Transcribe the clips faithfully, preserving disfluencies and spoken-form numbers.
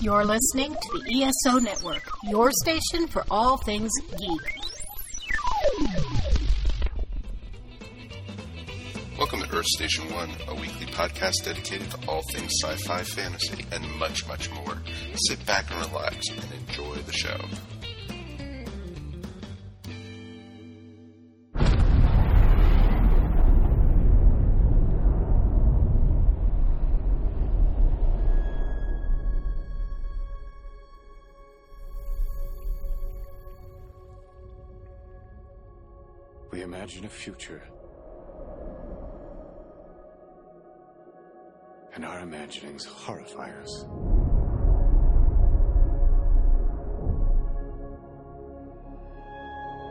You're listening to the E S O Network, your station for all things geek. Welcome to Earth Station One, a weekly podcast dedicated to all things sci-fi, fantasy, and much, much more. Sit back and relax and enjoy the show. We imagine a future, and our imaginings horrify us.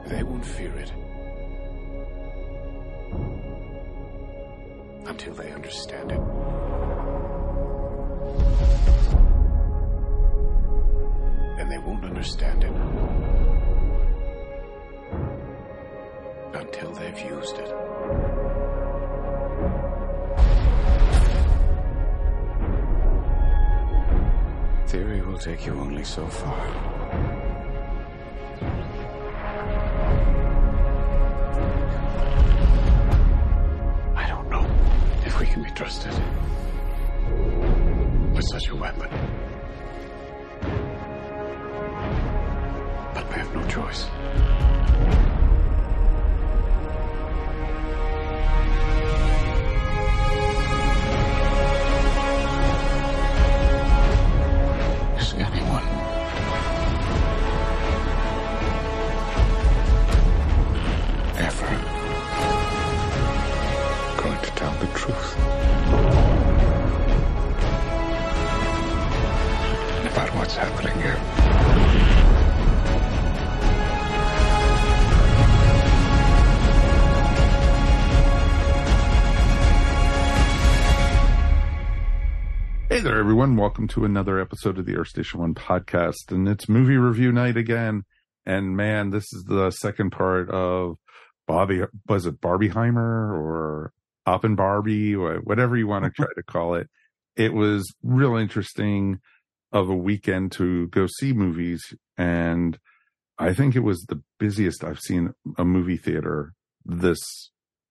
They won't fear it until they understand it, and they won't understand it until they've used it. Theory will take you only so far. I don't know if we can be trusted with such a weapon, but we have no choice. Everyone, welcome to another episode of the Earth Station One podcast, and it's movie review night again. And man, this is the second part of Bobby. Was it Barbenheimer or Oppen Barbie, or whatever you want to try to call it? It was real interesting of a weekend to go see movies, and I think it was the busiest I've seen a movie theater this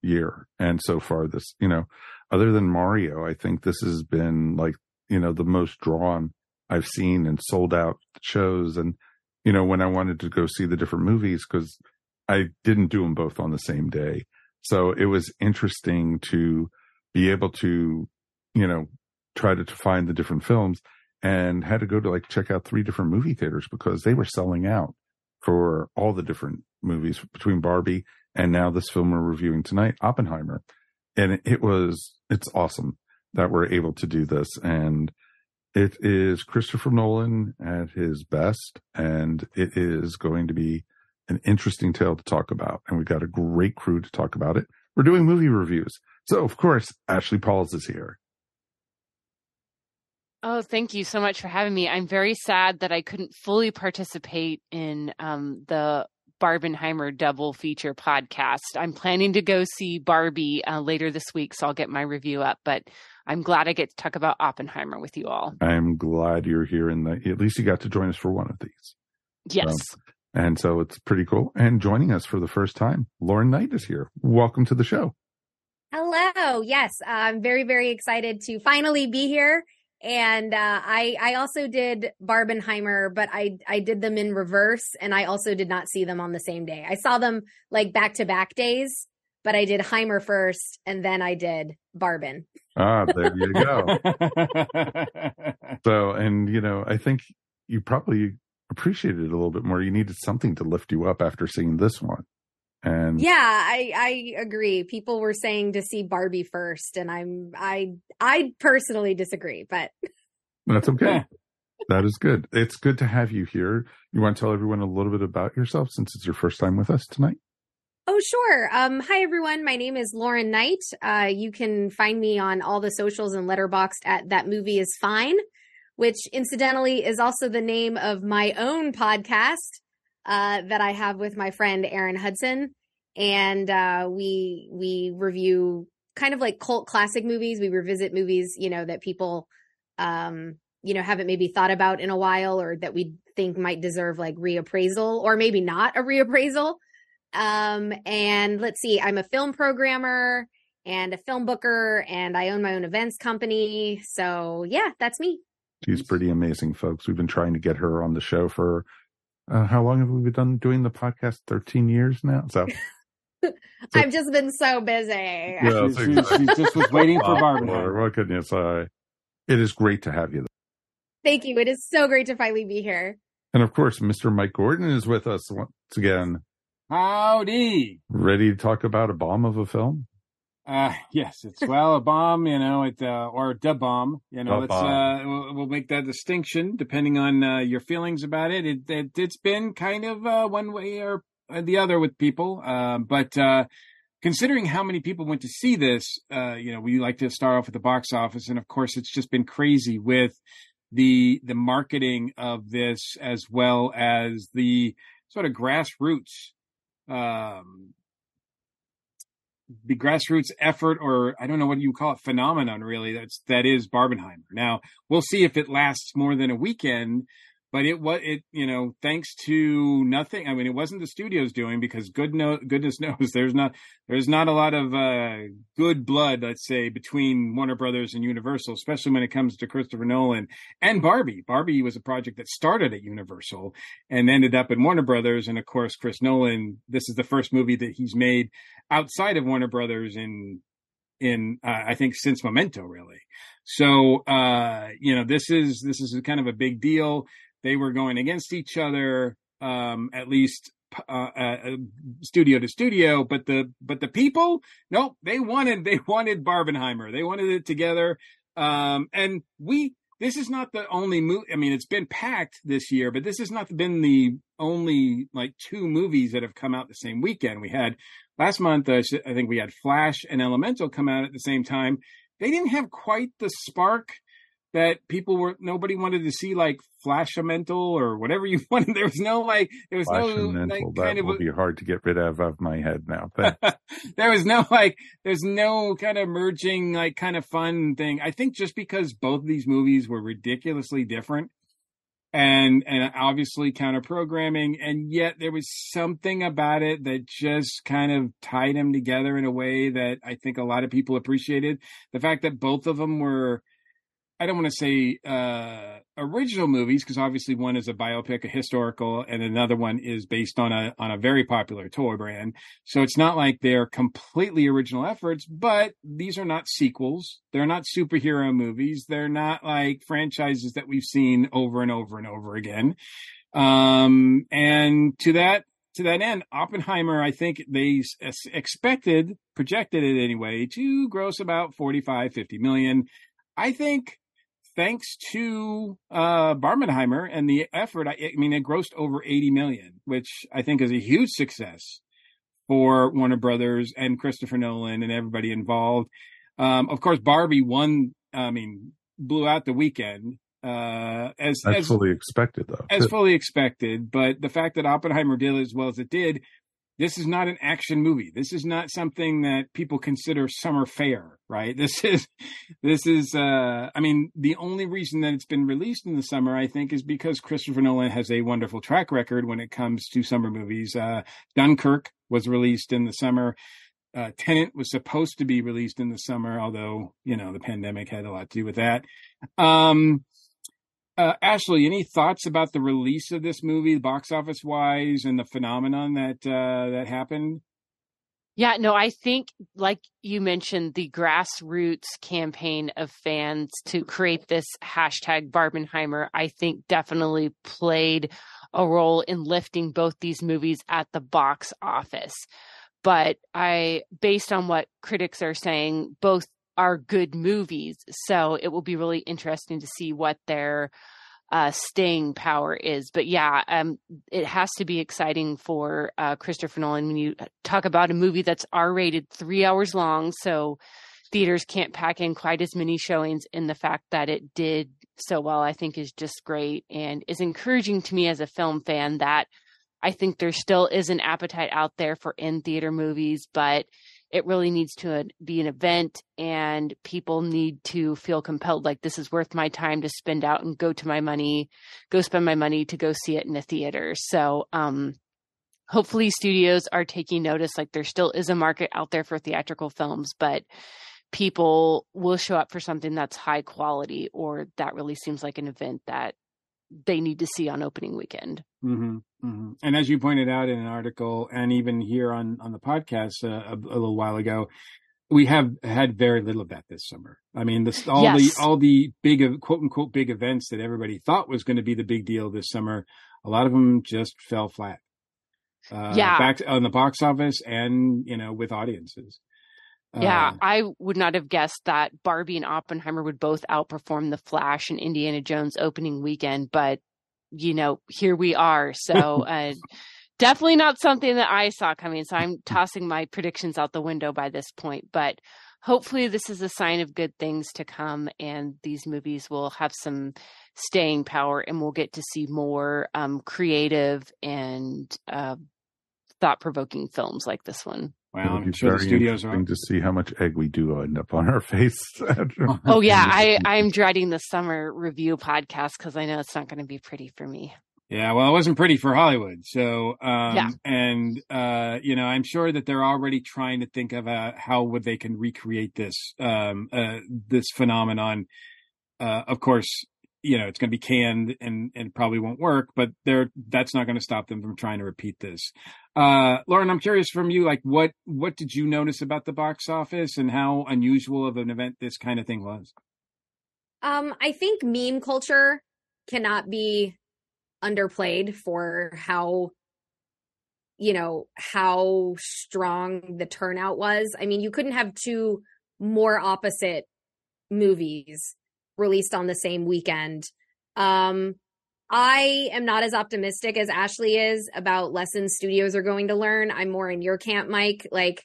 year, and so far this, you know, other than Mario, I think this has been like, you know, the most drawn I've seen and sold out shows. And, you know, when I wanted to go see the different movies, because I didn't do them both on the same day. So it was interesting to be able to, you know, try to, to find the different films, and had to go to like check out three different movie theaters because they were selling out for all the different movies between Barbie and now this film we're reviewing tonight, Oppenheimer. And it was, it's awesome that we're able to do this. And it is Christopher Nolan at his best, and it is going to be an interesting tale to talk about. And we've got a great crew to talk about it. We're doing movie reviews. So, of course, Ashley Pauls is here. Oh, thank you so much for having me. I'm very sad that I couldn't fully participate in um, the Barbenheimer double feature podcast. I'm planning to go see Barbie uh, later this week, so I'll get my review up, but I'm glad I get to talk about Oppenheimer with you all. I'm glad you're here, and at least you got to join us for one of these. Yes. So, and so it's pretty cool. And joining us for the first time, Lauren Knight is here. Welcome to the show. Hello. Yes. Uh, I'm very, very excited to finally be here. And uh, I, I also did Barbenheimer, but I, I did them in reverse, and I also did not see them on the same day. I saw them like back-to-back days, but I did Heimer first, and then I did Barben. Ah, there you go. So, and, you know, I think you probably appreciated it a little bit more. You needed something to lift you up after seeing this one. And yeah, I, I agree. People were saying to see Barbie first, and I'm I I personally disagree, but that's okay. That is good. It's good to have you here. You want to tell everyone a little bit about yourself since it's your first time with us tonight? Oh, sure. Um, hi, everyone. My name is Lauren Knight. Uh, you can find me on all the socials and Letterboxd at That Movie Is Fine, which incidentally is also the name of my own podcast uh, that I have with my friend Erin Hudson. And uh, we we review kind of like cult classic movies. We revisit movies, you know, that people um, you know, haven't maybe thought about in a while, or that we think might deserve like reappraisal, or maybe not a reappraisal. Um, and let's see, I'm a film programmer and a film booker, and I own my own events company. So yeah, that's me. She's pretty amazing, folks. We've been trying to get her on the show for uh, how long have we been done doing the podcast? thirteen years now. So. So, I've just been so busy. Yeah, she, she, she just was waiting for Barbenheimer. What goodness! Uh, it is great to have you. Thank you. It is so great to finally be here. And of course, Mister Mike Gordon is with us once again. Howdy! Ready to talk about a bomb of a film? Uh yes, it's well a bomb, you know, it uh, or da bomb, you know. It's uh, we'll, we'll make that distinction depending on uh, your feelings about it. It, it. It's been kind of uh, one way or the other with people, uh, but uh, considering how many people went to see this, uh, you know, we like to start off at the box office, and of course, it's just been crazy with the the marketing of this, as well as the sort of grassroots, um, the grassroots effort, or I don't know what you call it, phenomenon really. That's that is Barbenheimer. Now we'll see if it lasts more than a weekend. But it was it, you know, thanks to nothing. I mean, it wasn't the studio's doing, because good no, goodness knows there's not there's not a lot of uh, good blood, let's say, between Warner Brothers and Universal, especially when it comes to Christopher Nolan and Barbie. Barbie was a project that started at Universal and ended up at Warner Brothers. And of course, Chris Nolan, this is the first movie that he's made outside of Warner Brothers in in uh, I think since Memento, really. So uh, you know, this is this is kind of a big deal. They were going against each other, um, at least uh, uh, studio to studio. But the but the people, nope, they wanted they wanted Barbenheimer. They wanted it together. Um, and we this is not the only movie. I mean, it's been packed this year, but this has not been the only like two movies that have come out the same weekend. We had last month, uh, I think we had Flash and Elemental come out at the same time. They didn't have quite the spark that people were, nobody wanted to see like Flashamental or whatever you wanted. There was no like, there was no like, kind of, would be hard to get rid of out of my head now. There was no like, there's no kind of merging, like kind of fun thing. I think just because both of these movies were ridiculously different and, and obviously counter programming. And yet there was something about it that just kind of tied them together in a way that I think a lot of people appreciated. The fact that both of them were, I don't want to say uh, original movies, because obviously one is a biopic, a historical, and another one is based on a on a very popular toy brand. So it's not like they're completely original efforts, but these are not sequels. They're not superhero movies. They're not like franchises that we've seen over and over and over again. Um, and to that to that end, Oppenheimer, I think they expected, projected it anyway, to gross about forty-five, fifty million. I think. Thanks to uh, Barbenheimer and the effort, I, I mean, it grossed over eighty million dollars, which I think is a huge success for Warner Brothers and Christopher Nolan and everybody involved. Um, of course, Barbie won, I mean, blew out the weekend. Uh, as, That's as, fully expected, though. As fully expected. But the fact that Oppenheimer did as well as it did, this is not an action movie. This is not something that people consider summer fare, right? This is, this is, uh, I mean, the only reason that it's been released in the summer, I think, is because Christopher Nolan has a wonderful track record when it comes to summer movies. Uh, Dunkirk was released in the summer. Uh, Tenet was supposed to be released in the summer, although, you know, the pandemic had a lot to do with that. Um, Uh, Ashley, any thoughts about the release of this movie, box office wise, and the phenomenon that uh, that happened? Yeah, no, I think, like you mentioned, the grassroots campaign of fans to create this hashtag Barbenheimer, I think definitely played a role in lifting both these movies at the box office. But I, based on what critics are saying, both are good movies, so it will be really interesting to see what their uh, staying power is. But yeah, um, it has to be exciting for uh, Christopher Nolan when you talk about a movie that's R-rated, three hours long, so theaters can't pack in quite as many showings, and the fact that it did so well, I think, is just great and is encouraging to me as a film fan that I think there still is an appetite out there for in-theater movies, but It really needs to be an event, and people need to feel compelled, like, this is worth my time to spend out and go to my money, go spend my money to go see it in a theater. So um, hopefully studios are taking notice, like there still is a market out there for theatrical films, but people will show up for something that's high quality, or that really seems like an event that they need to see on opening weekend. Mm-hmm, mm-hmm. And as you pointed out in an article, and even here on, on the podcast uh, a, a little while ago, we have had very little of that this summer. I mean, this, all yes. the all the big, quote unquote, big events that everybody thought was going to be the big deal this summer, a lot of them just fell flat. Uh, yeah. Back on the box office and, you know, with audiences. Yeah, uh, I would not have guessed that Barbie and Oppenheimer would both outperform The Flash and Indiana Jones opening weekend, but, you know, here we are. So uh, definitely not something that I saw coming. So I'm tossing my predictions out the window by this point, but hopefully this is a sign of good things to come, and these movies will have some staying power, and we'll get to see more um, creative and uh, thought-provoking films like this one. Wow, well, I'm sure the studios are to see how much egg we do end up on our face. Oh yeah, I I'm dreading the summer review podcast because I know it's not going to be pretty for me. Yeah, well, it wasn't pretty for Hollywood. So, um, yeah. and uh, you know, I'm sure that they're already trying to think of uh, how would they can recreate this um, uh, this phenomenon. Uh, of course, you know, it's going to be canned and, and probably won't work, but they're, that's not going to stop them from trying to repeat this. Uh, Lauren, I'm curious from you, like what, what did you notice about the box office and how unusual of an event this kind of thing was? Um, I think meme culture cannot be underplayed for how, you know, how strong the turnout was. I mean, you couldn't have two more opposite movies released on the same weekend. Um, I am not as optimistic as Ashley is about lessons studios are going to learn. I'm more in your camp, Mike. Like,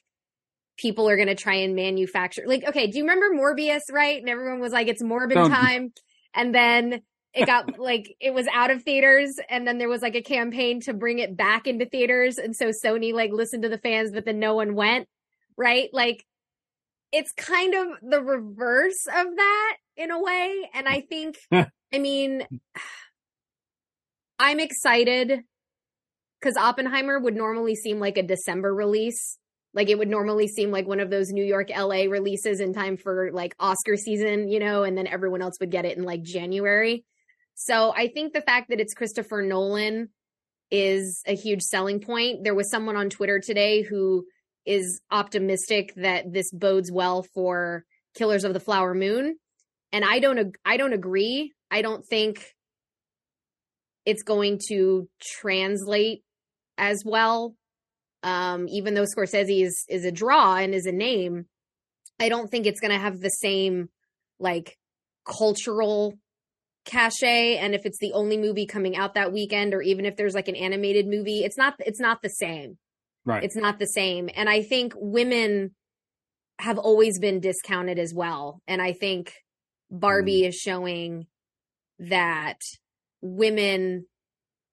people are going to try and manufacture. Like, okay, do you remember Morbius, right? And everyone was like, it's morbid um. time. And then it got, like, it was out of theaters. And then there was, like, a campaign to bring it back into theaters. And so Sony, like, listened to the fans, but then no one went, right? Like, it's kind of the reverse of that in a way. And I think, I mean, I'm excited because Oppenheimer would normally seem like a December release. Like, it would normally seem like one of those New York, L A releases in time for, like, Oscar season, you know, and then everyone else would get it in, like, January. So I think the fact that it's Christopher Nolan is a huge selling point. There was someone on Twitter today who is optimistic that this bodes well for Killers of the Flower Moon. And I don't, ag- I don't agree. I don't think it's going to translate as well. Um, even though Scorsese is, is a draw and is a name, I don't think it's going to have the same, like, cultural cachet. And if it's the only movie coming out that weekend, or even if there's, like, an animated movie, it's not, it's not the same. Right. It's not the same. And I think women have always been discounted as well. And I think Barbie mm. is showing that women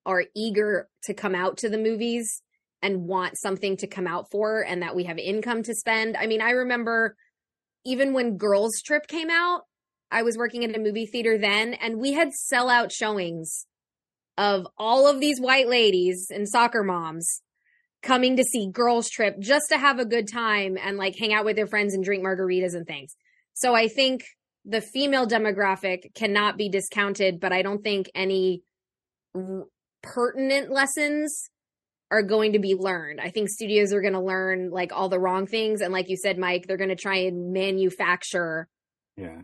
are eager to come out to the movies and want something to come out for, and that we have income to spend. I mean, I remember even when Girls Trip came out, I was working at a movie theater then, and we had sellout showings of all of these white ladies and soccer moms coming to see Girls Trip just to have a good time and, like, hang out with their friends and drink margaritas and things. So I think the female demographic cannot be discounted, but I don't think any r- pertinent lessons are going to be learned. I think studios are going to learn, like, all the wrong things. And like you said, Mike, they're going to try and manufacture, yeah,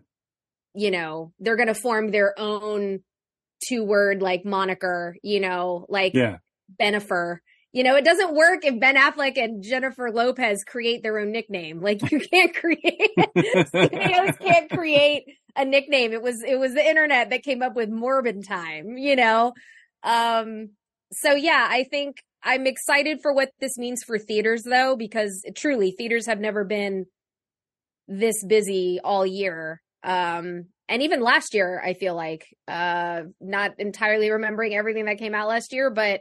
you know, they're going to form their own two word, like, moniker, you know, like yeah. Bennifer. You know, it doesn't work if Ben Affleck and Jennifer Lopez create their own nickname. Like, you can't create studios can't create a nickname. It was it was the internet that came up with Morbid Time, you know? Um, so yeah, I think I'm excited for what this means for theaters, though, because truly theaters have never been this busy all year. Um, and even last year, I feel like, uh, not entirely remembering everything that came out last year, but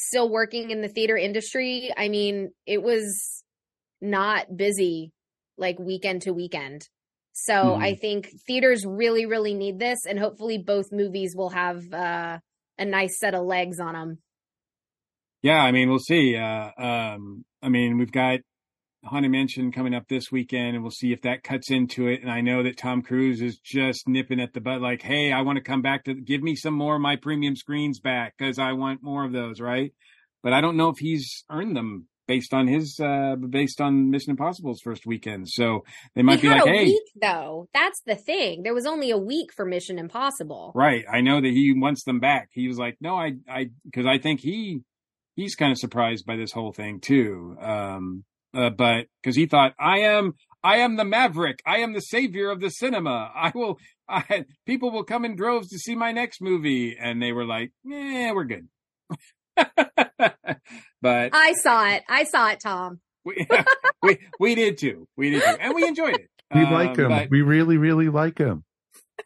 still working in the theater industry, I mean, it was not busy like weekend to weekend. So mm-hmm. I think theaters really, really need this. And hopefully both movies will have uh, a nice set of legs on them. Yeah, I mean, we'll see. Uh, um, I mean, we've got Haunted Mansion coming up this weekend, and we'll see if that cuts into it. And I know that Tom Cruise is just nipping at the butt, like, hey, I want to come back to give me some more of my premium screens back because I want more of those, right? But I don't know if he's earned them based on his, uh, based on Mission Impossible's first weekend. So they might be like, hey, week, though, that's the thing. There was only a week for Mission Impossible. Right. I know that he wants them back. He was like, no, I, I, because I think he, he's kind of surprised by this whole thing too. Um, Uh, but because he thought, I am, I am the Maverick. I am the savior of the cinema. I will, I, people will come in droves to see my next movie. And they were like, yeah, we're good. But I saw it. I saw it, Tom. we, yeah, we we did too. We did too. And we enjoyed it. We um, like him. But, we really, really like him.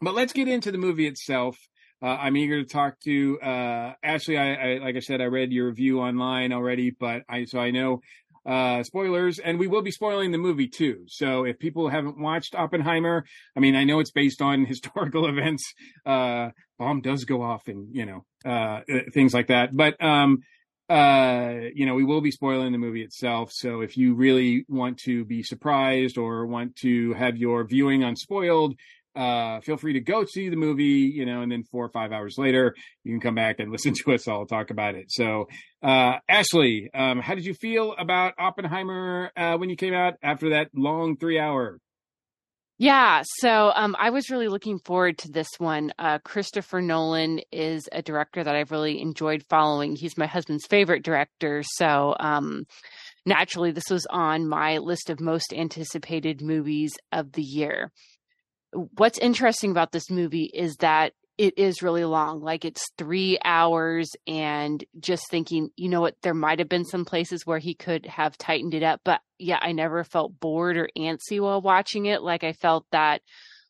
But let's get into the movie itself. Uh, I'm eager to talk to uh, Ashley. I, I, like I said, I read your review online already, but I, so I know Uh, spoilers, and we will be spoiling the movie too. So if people haven't watched Oppenheimer, I mean, I know it's based on historical events. Uh, bomb does go off and, you know, uh, things like that. But, um, uh, you know, we will be spoiling the movie itself. So if you really want to be surprised or want to have your viewing unspoiled, uh, feel free to go see the movie, you know, and then four or five hours later, you can come back and listen to us all talk about it. So, uh, Ashley, um, how did you feel about Oppenheimer, uh, when you came out after that long three hour? Yeah. So, um, I was really looking forward to this one. Uh, Christopher Nolan is a director that I've really enjoyed following. He's my husband's favorite director. So, um, naturally this was on my list of most anticipated movies of the year. What's interesting about this movie is that it is really long. Like, it's three hours and just thinking, you know what, there might've been some places where he could have tightened it up, but yeah, I never felt bored or antsy while watching it. Like, I felt that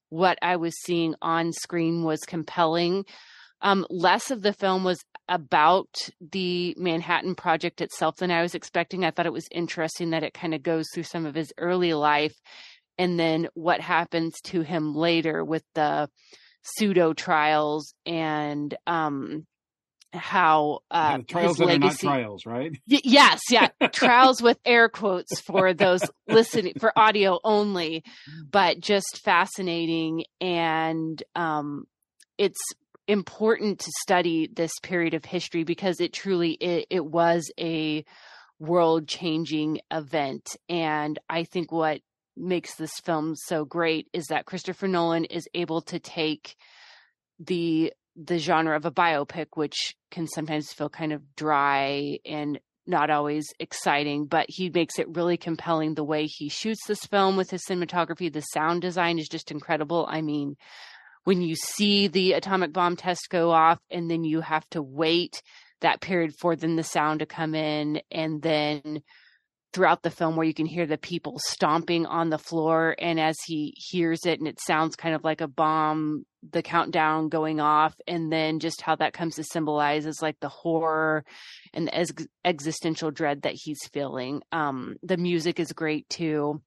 what I was seeing on screen was compelling. Um, less of the film was about the Manhattan Project itself than I was expecting. I thought it was interesting that it kind of goes through some of his early life and then what happens to him later with the pseudo trials and um, how uh, yeah, the trials his legacy... that are not trials, right? Y- yes, yeah, trials with air quotes for those listening for audio only, but just fascinating. And um, it's important to study this period of history because it truly it, it was a world-changing event, and I think what makes this film so great is that Christopher Nolan is able to take the the genre of a biopic, which can sometimes feel kind of dry and not always exciting, but he makes it really compelling the way he shoots this film with his cinematography. The sound design is just incredible. I mean, when you see the atomic bomb test go off and then you have to wait that period for then the sound to come in, and then throughout the film where you can hear the people stomping on the floor, and as he hears it and it sounds kind of like a bomb, the countdown going off, and then just how that comes to symbolize is like the horror and the ex- existential dread that he's feeling. Um, the music is great too.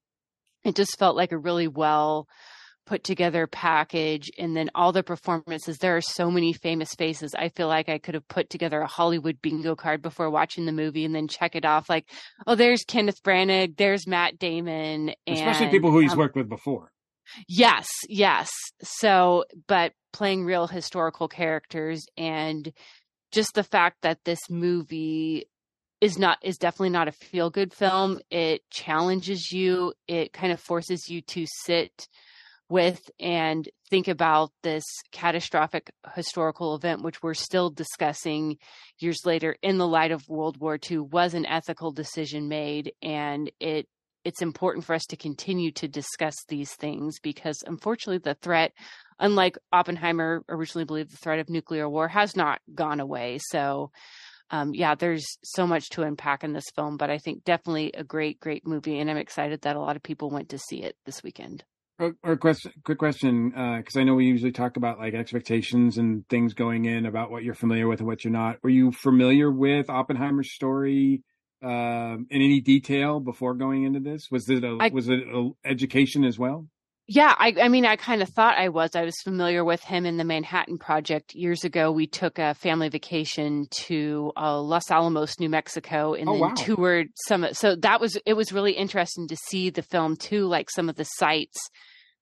It just felt like a really well put together package. And then all the performances, there are so many famous faces. I feel like I could have put together a Hollywood bingo card before watching the movie and then check it off. Like, oh, there's Kenneth Branagh, there's Matt Damon. And, especially people who he's um, worked with before. Yes, yes. So, but playing real historical characters, and just the fact that this movie is not, is definitely not a feel good film. It challenges you. It kind of forces you to sit with and think about this catastrophic historical event, which we're still discussing years later in the light of World War Two, was an ethical decision made. And it it's important for us to continue to discuss these things because, unfortunately, the threat, unlike Oppenheimer originally believed, the threat of nuclear war has not gone away. So, um, yeah, there's so much to unpack in this film, but I think definitely a great, great movie. And I'm excited that a lot of people went to see it this weekend. Or, or question, quick question, because uh, I know we usually talk about like expectations and things going in about what you're familiar with and what you're not. Were you familiar with Oppenheimer's story um, in any detail before going into this? Was it a, I, was it a education as well? Yeah, I, I mean, I kind of thought I was. I was familiar with him in the Manhattan Project years ago. We took a family vacation to uh, Los Alamos, New Mexico, and oh, then wow. toured some. So that was it was really interesting to see the film too, like some of the sites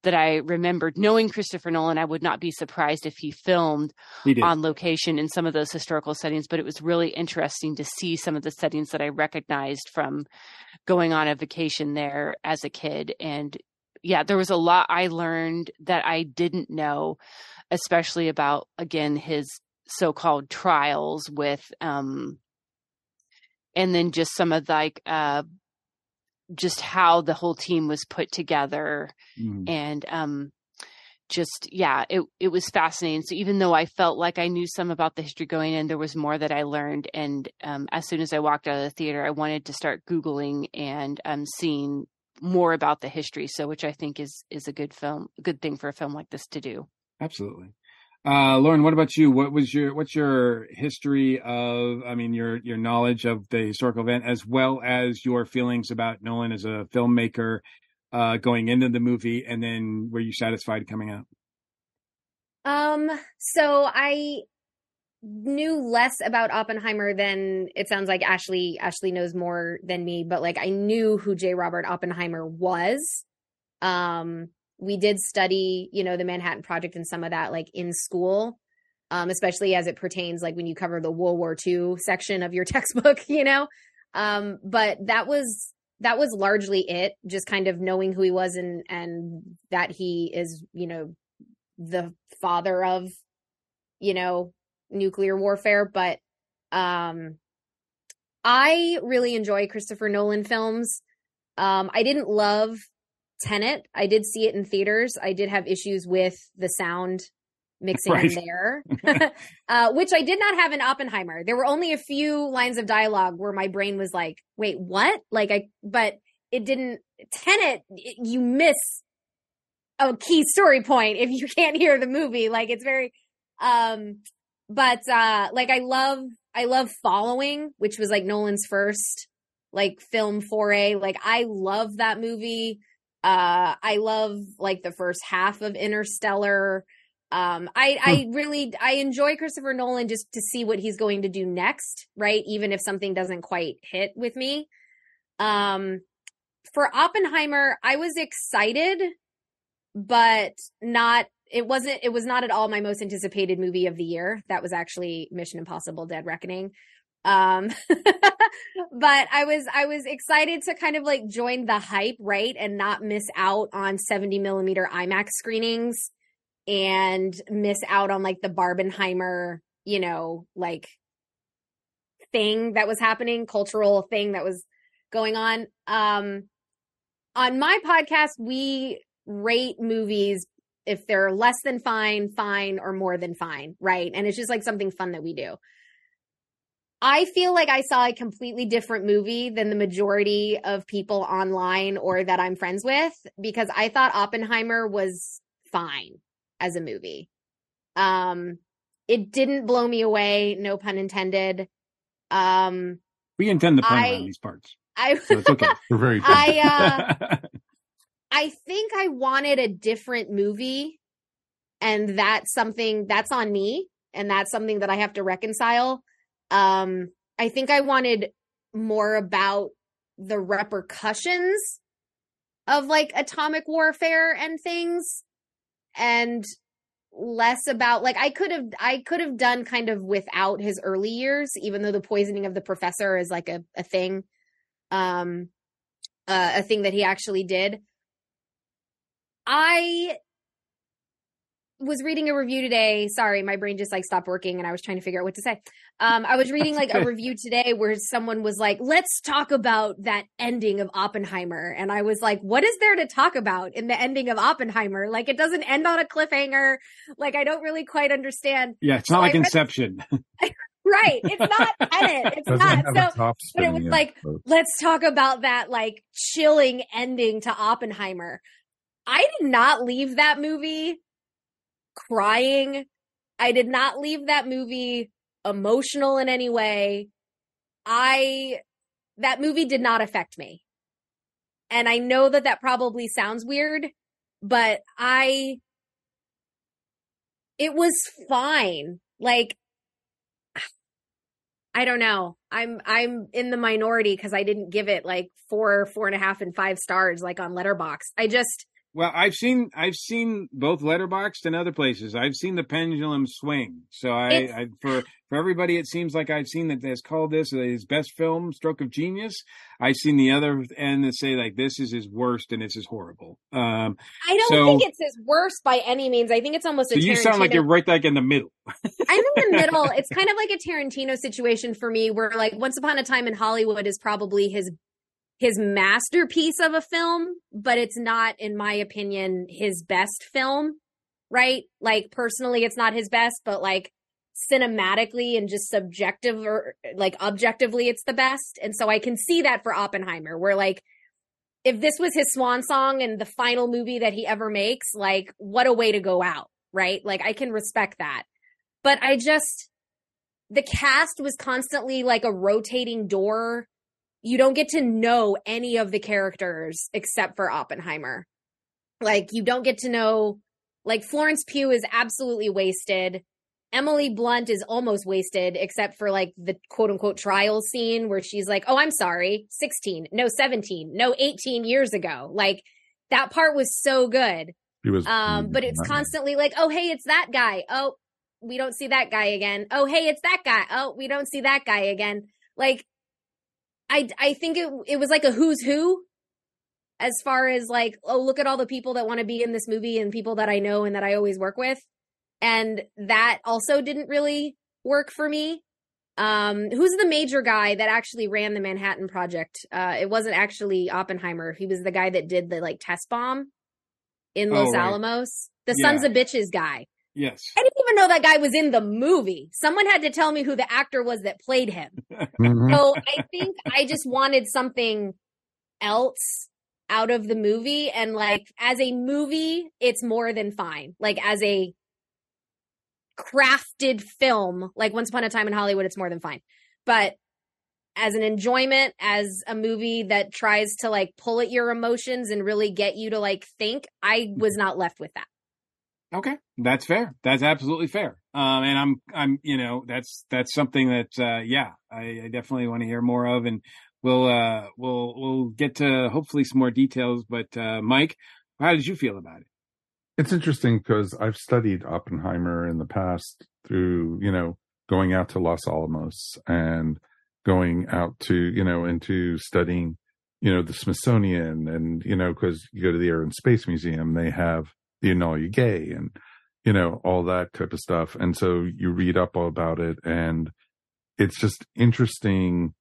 that I remembered. Knowing Christopher Nolan, I would not be surprised if he filmed he on location in some of those historical settings, but it was really interesting to see some of the settings that I recognized from going on a vacation there as a kid. And yeah, there was a lot I learned that I didn't know, especially about, again, his so-called trials with, um, and then just some of the, like, uh, just how the whole team was put together. Mm. And um, just, yeah, it, it was fascinating. So even though I felt like I knew some about the history going in, there was more that I learned. And um, as soon as I walked out of the theater, I wanted to start Googling and um, seeing more about the history. So, which I think is, is a good film, good thing for a film like this to do. Absolutely. Uh, Lauren, what about you? What was your, what's your history of, I mean, your, your knowledge of the historical event, as well as your feelings about Nolan as a filmmaker, uh, going into the movie, and then were you satisfied coming out? Um, so I knew less about Oppenheimer than it sounds like Ashley, Ashley knows more than me, but like I knew who J. Robert Oppenheimer was. Um, We did study, you know, the Manhattan Project and some of that, like, in school, um, especially as it pertains, like, when you cover the World War Two section of your textbook, you know. Um, but that was that was largely it, just kind of knowing who he was and and that he is, you know, the father of, you know, nuclear warfare. But um, I really enjoy Christopher Nolan films. Um, I didn't love Tenet. I did see it in theaters. I did have issues with the sound mixing right. in there, uh, which I did not have in Oppenheimer. There were only a few lines of dialogue where my brain was like, wait, what? Like I, but it didn't Tenet. It, you miss a key story point if you can't hear the movie. Like it's very, um, but, uh, like I love, I love Following, which was like Nolan's first like film foray. Like I love that movie. Uh, I love like the first half of Interstellar. Um, I, I really, I enjoy Christopher Nolan just to see what he's going to do next, right? Even if something doesn't quite hit with me. Um, for Oppenheimer, I was excited, but not, it wasn't, it was not at all my most anticipated movie of the year. That was actually Mission Impossible: Dead Reckoning. Um, but I was, I was excited to kind of like join the hype, right? And not miss out on seventy millimeter IMAX screenings and miss out on like the Barbenheimer, you know, like thing that was happening, cultural thing that was going on. Um, on my podcast, we rate movies if they're less than fine, fine, or more than fine, right? And it's just like something fun that we do. I feel like I saw a completely different movie than the majority of people online or that I'm friends with, because I thought Oppenheimer was fine as a movie. Um, it didn't blow me away, no pun intended. Um, we intend the pun I, on these parts. I, so it's okay. We're very good. I, uh, I think I wanted a different movie, and that's something that's on me, and that's something that I have to reconcile. Um, I think I wanted more about the repercussions of like atomic warfare and things, and less about like, I could have, I could have done kind of without his early years, even though the poisoning of the professor is like a, a thing, um, uh, a thing that he actually did. I was reading a review today. Sorry, my brain just like stopped working and I was trying to figure out what to say. Um, I was reading like a review today where someone was like, let's talk about that ending of Oppenheimer. And I was like, what is there to talk about in the ending of Oppenheimer? Like it doesn't end on a cliffhanger. Like I don't really quite understand. Yeah, it's not so like read- Inception. Right. It's not Tenet. It's not. So, but it was yeah. like, let's talk about that like chilling ending to Oppenheimer. I did not leave that movie crying. I did not leave that movie emotional in any way. I that movie did not affect me. And I know that that probably sounds weird, but I, it was fine. Like, I don't know. I'm, I'm in the minority because I didn't give it like four, four and a half and five stars, like on Letterboxd. I just, well, I've seen, I've seen both Letterboxd and other places. I've seen the pendulum swing. So I, I for, for everybody, it seems like I've seen that has called this his best film, stroke of genius. I've seen the other end that say like, this is his worst and this is horrible. Um, I don't so, think it's his worst by any means. I think it's almost a so Tarantino. You sound like you're right like in the middle. I'm in the middle. It's kind of like a Tarantino situation for me where like Once Upon a Time in Hollywood is probably his his masterpiece of a film, but it's not, in my opinion, his best film, right? Like, personally, it's not his best, but, like, cinematically and just subjective or, like, objectively, it's the best. And so I can see that for Oppenheimer, where, like, if this was his swan song and the final movie that he ever makes, like, what a way to go out, right? Like, I can respect that. But I just, the cast was constantly, like, a rotating door. You don't get to know any of the characters except for Oppenheimer. Like, you don't get to know, like, Florence Pugh is absolutely wasted. Emily Blunt is almost wasted, except for, like, the quote-unquote trial scene where she's like, oh, I'm sorry, sixteen, no, seventeen, no, eighteen years ago. Like, that part was so good. It was, um, but it's constantly like, oh, hey, it's that guy. Oh, we don't see that guy again. Oh, hey, it's that guy. Oh, we don't see that guy again. Like, I, I think it it was like a who's who as far as like, oh, look at all the people that want to be in this movie and people that I know and that I always work with. And that also didn't really work for me. Um, who's the major guy that actually ran the Manhattan Project? Uh, it wasn't actually Oppenheimer. He was the guy that did the like test bomb in Los oh, right. Alamos. The yeah. Sons of Bitches guy. Yes. I didn't even know that guy was in the movie. Someone had to tell me who the actor was that played him. So I think I just wanted something else out of the movie. And like, as a movie, it's more than fine. Like, as a crafted film, like Once Upon a Time in Hollywood, it's more than fine. But as an enjoyment, as a movie that tries to like pull at your emotions and really get you to like think, I was not left with that. Okay, that's fair. That's absolutely fair. Um, and I'm, I'm, you know, that's that's something that, uh, yeah, I, I definitely want to hear more of, and we'll, uh, we'll, we'll get to hopefully some more details. But uh, Mike, how did you feel about it? It's interesting because I've studied Oppenheimer in the past through, you know, going out to Los Alamos and going out to, you know, into studying, you know, the Smithsonian, and you know, because you go to the Air and Space Museum, they have. You know, you're gay and, you know, all that type of stuff. And so you read up all about it, and it's just interesting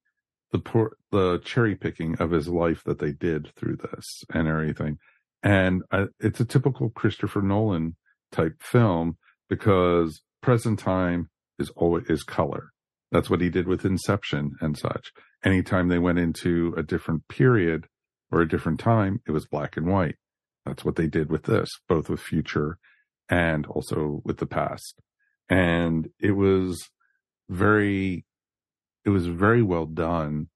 the por- the cherry picking of his life that they did through this and everything. And I, it's a typical Christopher Nolan type film because present time is always is color. That's what he did with Inception and such. Anytime they went into a different period or a different time, it was black and white. That's what they did with this, both with future and also with the past. And it was very, it was very well done.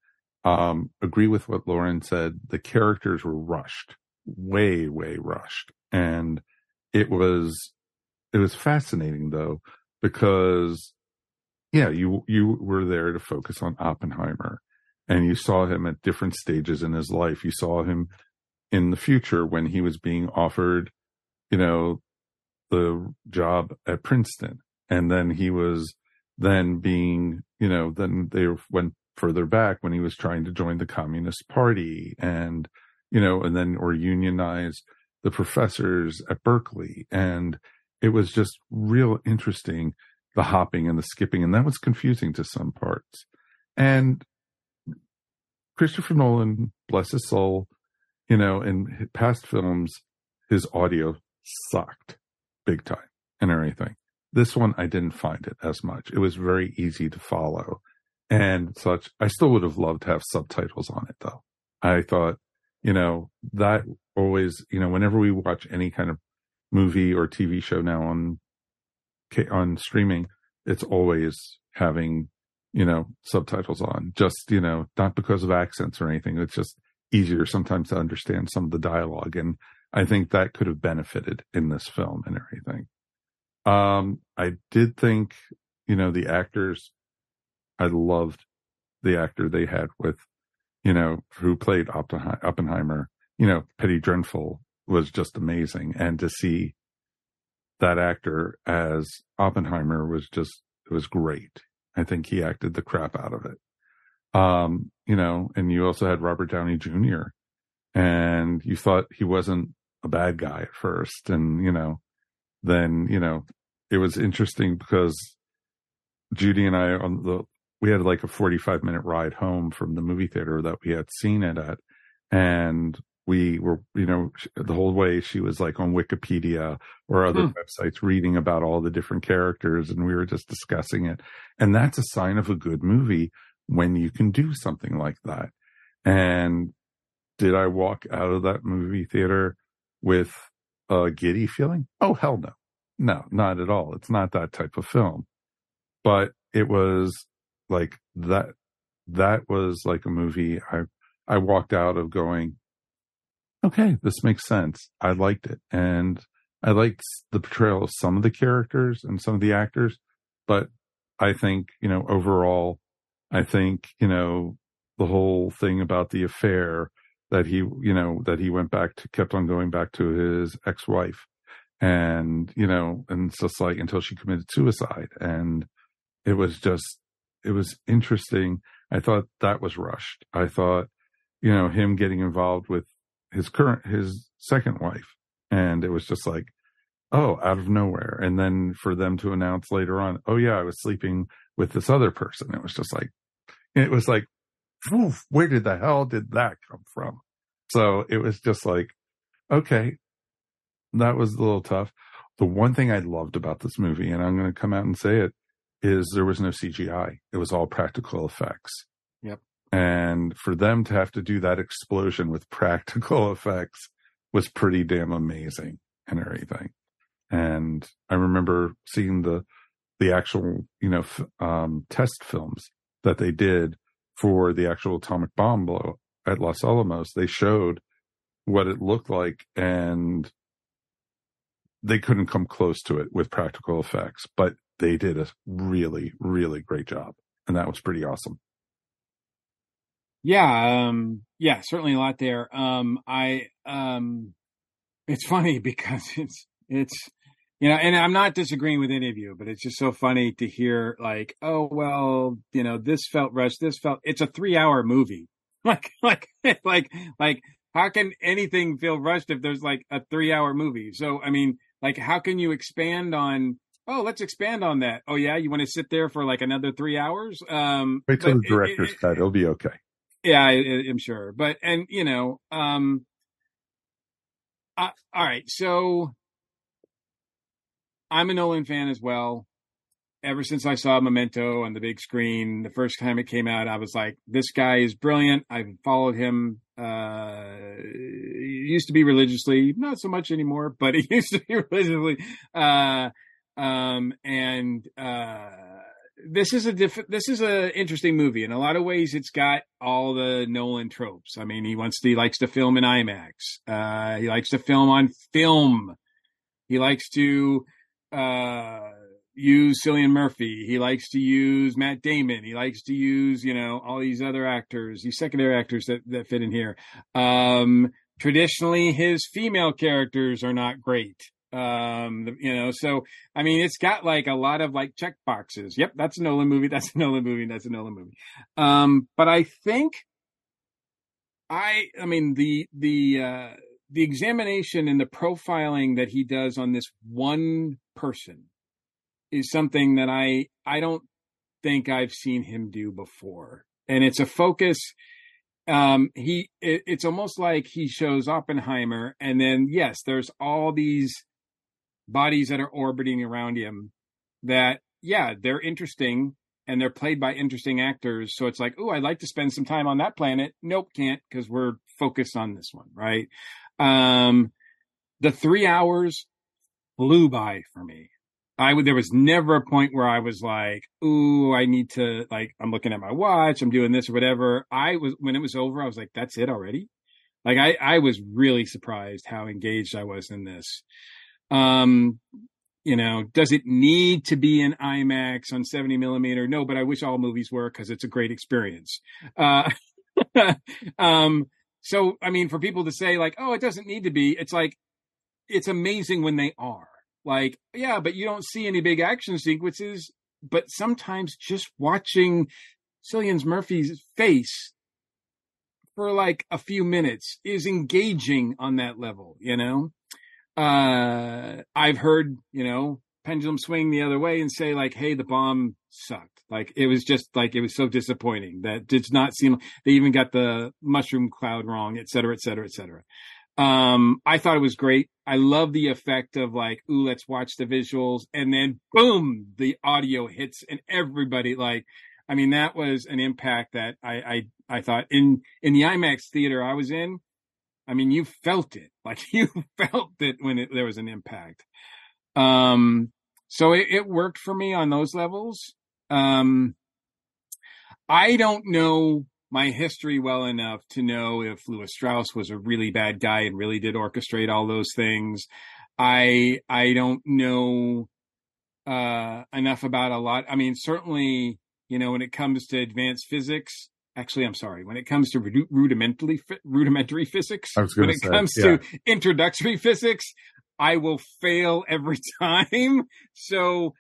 Um, agree with what Lauren said. The characters were rushed, way, way rushed. And it was, it was fascinating though, because yeah, you, you were there to focus on Oppenheimer, and you saw him at different stages in his life. You saw him in the future when he was being offered, you know, the job at Princeton. And then he was then being, you know, then they went further back when he was trying to join the Communist Party and, you know, and then or unionize the professors at Berkeley. And it was just real interesting, the hopping and the skipping. And that was confusing to some parts. And Christopher Nolan, bless his soul, you know, in past films, his audio sucked big time and everything. This one, I didn't find it as much. It was very easy to follow and such. I still would have loved to have subtitles on it, though. I thought, you know, that always, you know, whenever we watch any kind of movie or T V show now on on streaming, it's always having, you know, subtitles on, just, you know, not because of accents or anything. It's just easier sometimes to understand some of the dialogue. And I think that could have benefited in this film and everything. Um, I did think, you know, the actors, I loved the actor they had with, you know, who played Oppenheimer, you know, Petty Drenfell was just amazing. And to see that actor as Oppenheimer was just, it was great. I think he acted the crap out of it. Um, you know, and you also had Robert Downey Junior And you thought he wasn't a bad guy at first. And, you know, then, you know, it was interesting because Judy and I, on the we had like a forty-five minute ride home from the movie theater that we had seen it at. And we were, you know, the whole way she was like on Wikipedia or other mm. websites reading about all the different characters, and we were just discussing it. And that's a sign of a good movie when you can do something like that. And did I walk out of that movie theater with a giddy feeling? Oh, hell no. No, not at all. It's not that type of film. But it was like that, that was like a movie I, I walked out of going, okay, this makes sense. I liked it. And I liked the portrayal of some of the characters and some of the actors. But I think, you know, overall, I think, you know, the whole thing about the affair that he, you know, that he went back to, kept on going back to his ex-wife. And, you know, and it's just like until she committed suicide. And it was just, it was interesting. I thought that was rushed. I thought, you know, him getting involved with his current, his second wife. And it was just like, oh, out of nowhere. And then for them to announce later on, oh yeah, I was sleeping with this other person. It was just like, it was like, oof, where did the hell did that come from? So it was just like, okay, that was a little tough. The one thing I loved about this movie, and I'm going to come out and say it, is there was no C G I. It was all practical effects. Yep. And for them to have to do that explosion with practical effects was pretty damn amazing and everything. And I remember seeing the the actual, you know, f- um, test films that they did for the actual atomic bomb blow at Los Alamos. They showed what it looked like, and they couldn't come close to it with practical effects, but they did a really, really great job. And that was pretty awesome. Yeah, um, yeah, certainly a lot there. Um, I, um, it's funny because it's, it's, you know, and I'm not disagreeing with any of you, but it's just so funny to hear like, oh, well, you know, this felt rushed. This felt, it's a three hour movie. Like, like, like, like, how can anything feel rushed if there's like a three hour movie? So, I mean, like, how can you expand on, oh, let's expand on that. Oh yeah. You want to sit there for like another three hours? Um, wait till the director's cut. It, it, it'll be okay. Yeah, I, I'm sure. But, and, you know, um, I, all right. So I'm a Nolan fan as well. Ever since I saw Memento on the big screen, the first time it came out, I was like, this guy is brilliant. I've followed him. Uh, it used to be religiously, not so much anymore, but it used to be religiously. Uh, um, and, uh, This is a diff- This is a interesting movie. In a lot of ways, it's got all the Nolan tropes. I mean, he wants to, he likes to film in IMAX. Uh, he likes to film on film. He likes to uh, use Cillian Murphy. He likes to use Matt Damon. He likes to use, you know, all these other actors, these secondary actors that, that fit in here. Um, traditionally, his female characters are not great. Um, you know, so, I mean, it's got like a lot of like check boxes. Yep. That's a Nolan movie. That's a Nolan movie. That's a Nolan movie. Um, but I think I, I mean, the, the, uh, the examination and the profiling that he does on this one person is something that I, I don't think I've seen him do before. And it's a focus. Um, he, it, it's almost like he shows Oppenheimer and then, yes, there's all these bodies that are orbiting around him that, yeah, they're interesting and they're played by interesting actors. So it's like, oh, I'd like to spend some time on that planet. Nope, can't, because we're focused on this one, right? Um, the three hours flew by for me. I would, there was never a point where I was like, ooh, I need to, like, I'm looking at my watch, I'm doing this or whatever. I was, when it was over, I was like, that's it already. Like, I, I was really surprised how engaged I was in this. Um, you know, does it need to be in IMAX on seventy millimeter? No, but I wish all movies were, because it's a great experience. Uh, um, so, I mean, for people to say like, oh, it doesn't need to be, it's like, it's amazing when they are. Like, yeah, but you don't see any big action sequences. But sometimes just watching Cillian Murphy's face for like a few minutes is engaging on that level, you know? Uh, I've heard, you know, pendulum swing the other way and say like, hey, the bomb sucked. Like, it was just like, it was so disappointing. That did not seem, they even got the mushroom cloud wrong, et cetera, et cetera, et cetera. Um, I thought it was great. I love the effect of like, ooh, let's watch the visuals. And then boom, the audio hits and everybody like, I mean, that was an impact that I, I, I thought in, in the IMAX theater I was in. I mean, you felt it, like you felt it when it, there was an impact. Um, so it, it worked for me on those levels. Um, I don't know my history well enough to know if Lewis Strauss was a really bad guy and really did orchestrate all those things. I, I don't know, uh, enough about a lot. I mean, certainly, you know, when it comes to advanced physics, actually, I'm sorry, when it comes to rudu- rudimentary, rudimentary physics, when it say, comes yeah. to introductory physics, I will fail every time. So,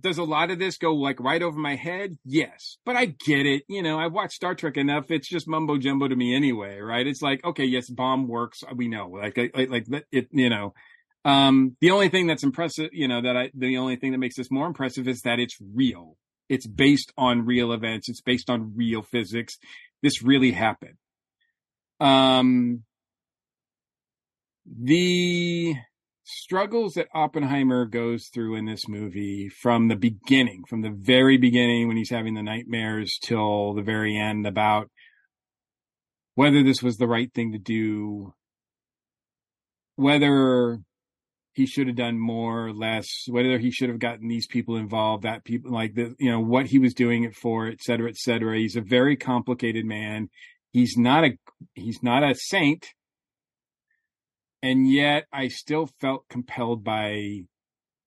does a lot of this go like right over my head? Yes, but I get it. You know, I've watched Star Trek enough. It's just mumbo jumbo to me anyway, right? It's like, okay, yes, bomb works. We know, like, like, like it, you know, um, the only thing that's impressive, you know, that I, the only thing that makes this more impressive is that it's real. It's based on real events. It's based on real physics. This really happened. Um, the struggles that Oppenheimer goes through in this movie from the beginning, from the very beginning when he's having the nightmares till the very end about whether this was the right thing to do, whether he should have done more or less, whether he should have gotten these people involved, that people like the, you know, what he was doing it for, et cetera, et cetera. He's a very complicated man. He's not a, he's not a saint. And yet I still felt compelled by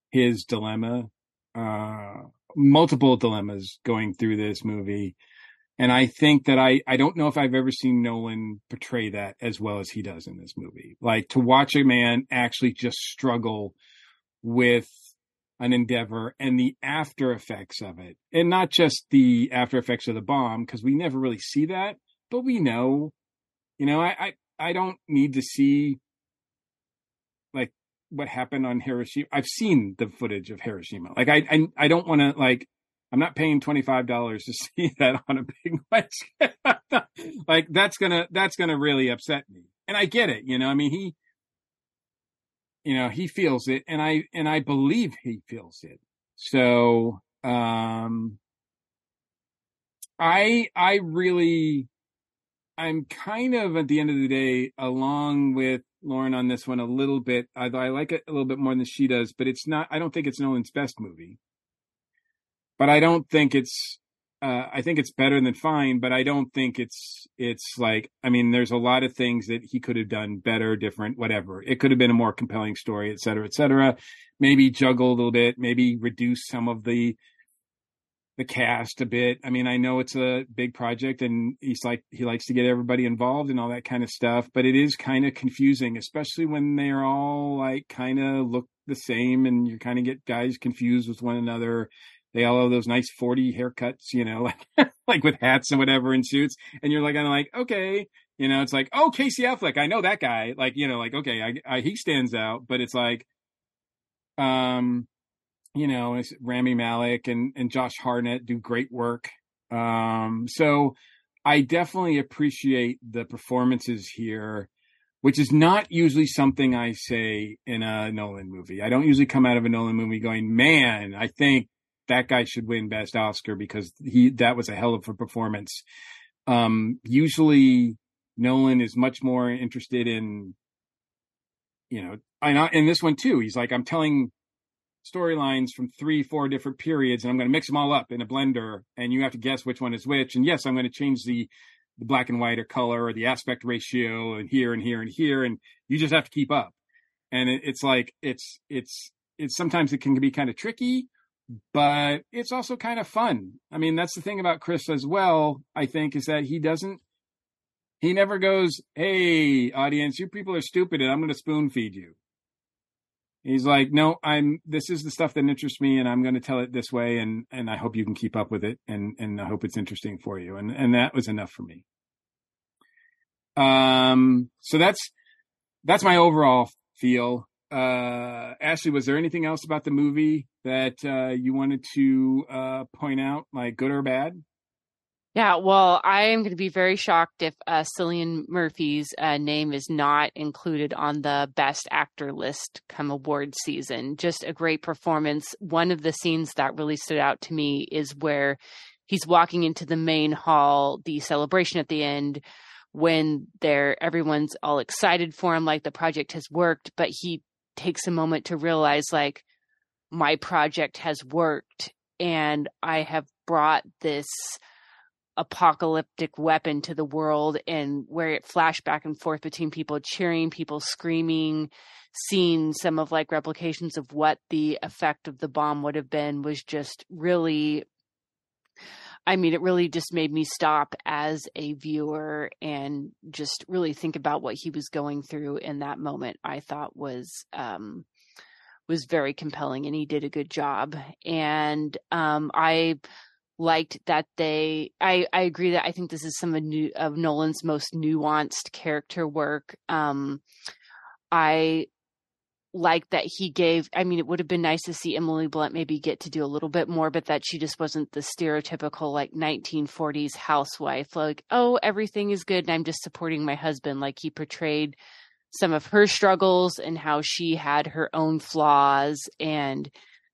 his dilemma, uh, multiple dilemmas going through this movie. And I think that I, I don't know if I've ever seen Nolan portray that as well as he does in this movie. Like, to watch a man actually just struggle with an endeavor and the after effects of it. And not just the after effects of the bomb, because we never really see that, but we know, you know, I, I, I don't need to see like what happened on Hiroshima. I've seen the footage of Hiroshima. Like, I, I, I don't want to, like, I'm not paying twenty-five dollars to see that on a big website. Like, that's gonna, that's gonna really upset me. And I get it. You know, I mean, he, you know, he feels it, and I, and I believe he feels it. So, um, I, I really, I'm kind of at the end of the day, along with Lauren on this one a little bit, although I like it a little bit more than she does, but it's not, I don't think it's Nolan's best movie, but I don't think it's, uh, I think it's better than fine, but I don't think it's, it's like, I mean, there's a lot of things that he could have done better, different, whatever. It could have been a more compelling story, et cetera, et cetera. Maybe juggle a little bit, maybe reduce some of the, the cast a bit. I mean, I know it's a big project and he's like, he likes to get everybody involved and all that kind of stuff, but it is kind of confusing, especially when they're all like kind of look the same and you kind of get guys confused with one another. They all have those nice forty haircuts, you know, like, like with hats and whatever and suits. And you're like, I'm like, okay, you know, it's like, oh, Casey Affleck, I know that guy. Like, you know, like, okay, I, I, he stands out, but it's like, um, you know, it's Rami Malek and, and Josh Hartnett do great work. Um, so I definitely appreciate the performances here, which is not usually something I say in a Nolan movie. I don't usually come out of a Nolan movie going, man, I think that guy should win Best Oscar because he, that was a hell of a performance. Um, usually Nolan is much more interested in, you know, and in this one too, he's like, I'm telling storylines from three, four different periods, and I'm going to mix them all up in a blender, and you have to guess which one is which. And yes, I'm going to change the, the black and white or color or the aspect ratio and here and here and here, and you just have to keep up. And it, it's like it's it's it's sometimes it can be kind of tricky, but it's also kind of fun. I mean, that's the thing about Chris as well, I think, is that he doesn't, he never goes, hey, audience, you people are stupid and I'm going to spoon feed you. He's like, no, I'm, this is the stuff that interests me and I'm going to tell it this way. And, and I hope you can keep up with it. And, and I hope it's interesting for you. And, and that was enough for me. Um, so that's, that's my overall feel. Uh, Ashley, was there anything else about the movie that uh, you wanted to uh, point out, like good or bad? Yeah, well, I am going to be very shocked if uh, Cillian Murphy's uh, name is not included on the Best Actor list come award season. Just a great performance. One of the scenes that really stood out to me is where he's walking into the main hall, the celebration at the end, when they're everyone's all excited for him, like the project has worked, but he takes a moment to realize, like, my project has worked and I have brought this apocalyptic weapon to the world, and where it flashed back and forth between people cheering, people screaming, seeing some of like replications of what the effect of the bomb would have been was just really, I mean, it really just made me stop as a viewer and just really think about what he was going through in that moment. I thought was, um, was very compelling, and he did a good job. And, um, I, liked that they I, I agree that I think this is some of, new, of Nolan's most nuanced character work. Um, I like that he gave, I mean, it would have been nice to see Emily Blunt maybe get to do a little bit more, but that she just wasn't the stereotypical like nineteen forties housewife, like, oh, everything is good and I'm just supporting my husband. Like, he portrayed some of her struggles and how she had her own flaws and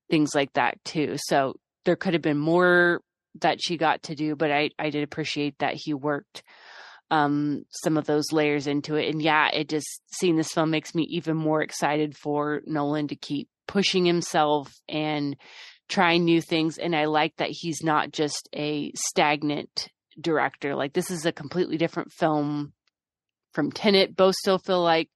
things like that too. So there could have been more that she got to do, but I, I did appreciate that he worked um, some of those layers into it. And yeah, it just, seeing this film makes me even more excited for Nolan to keep pushing himself and trying new things. And I like that he's not just a stagnant director. Like, this is a completely different film from Tenet. Both still feel like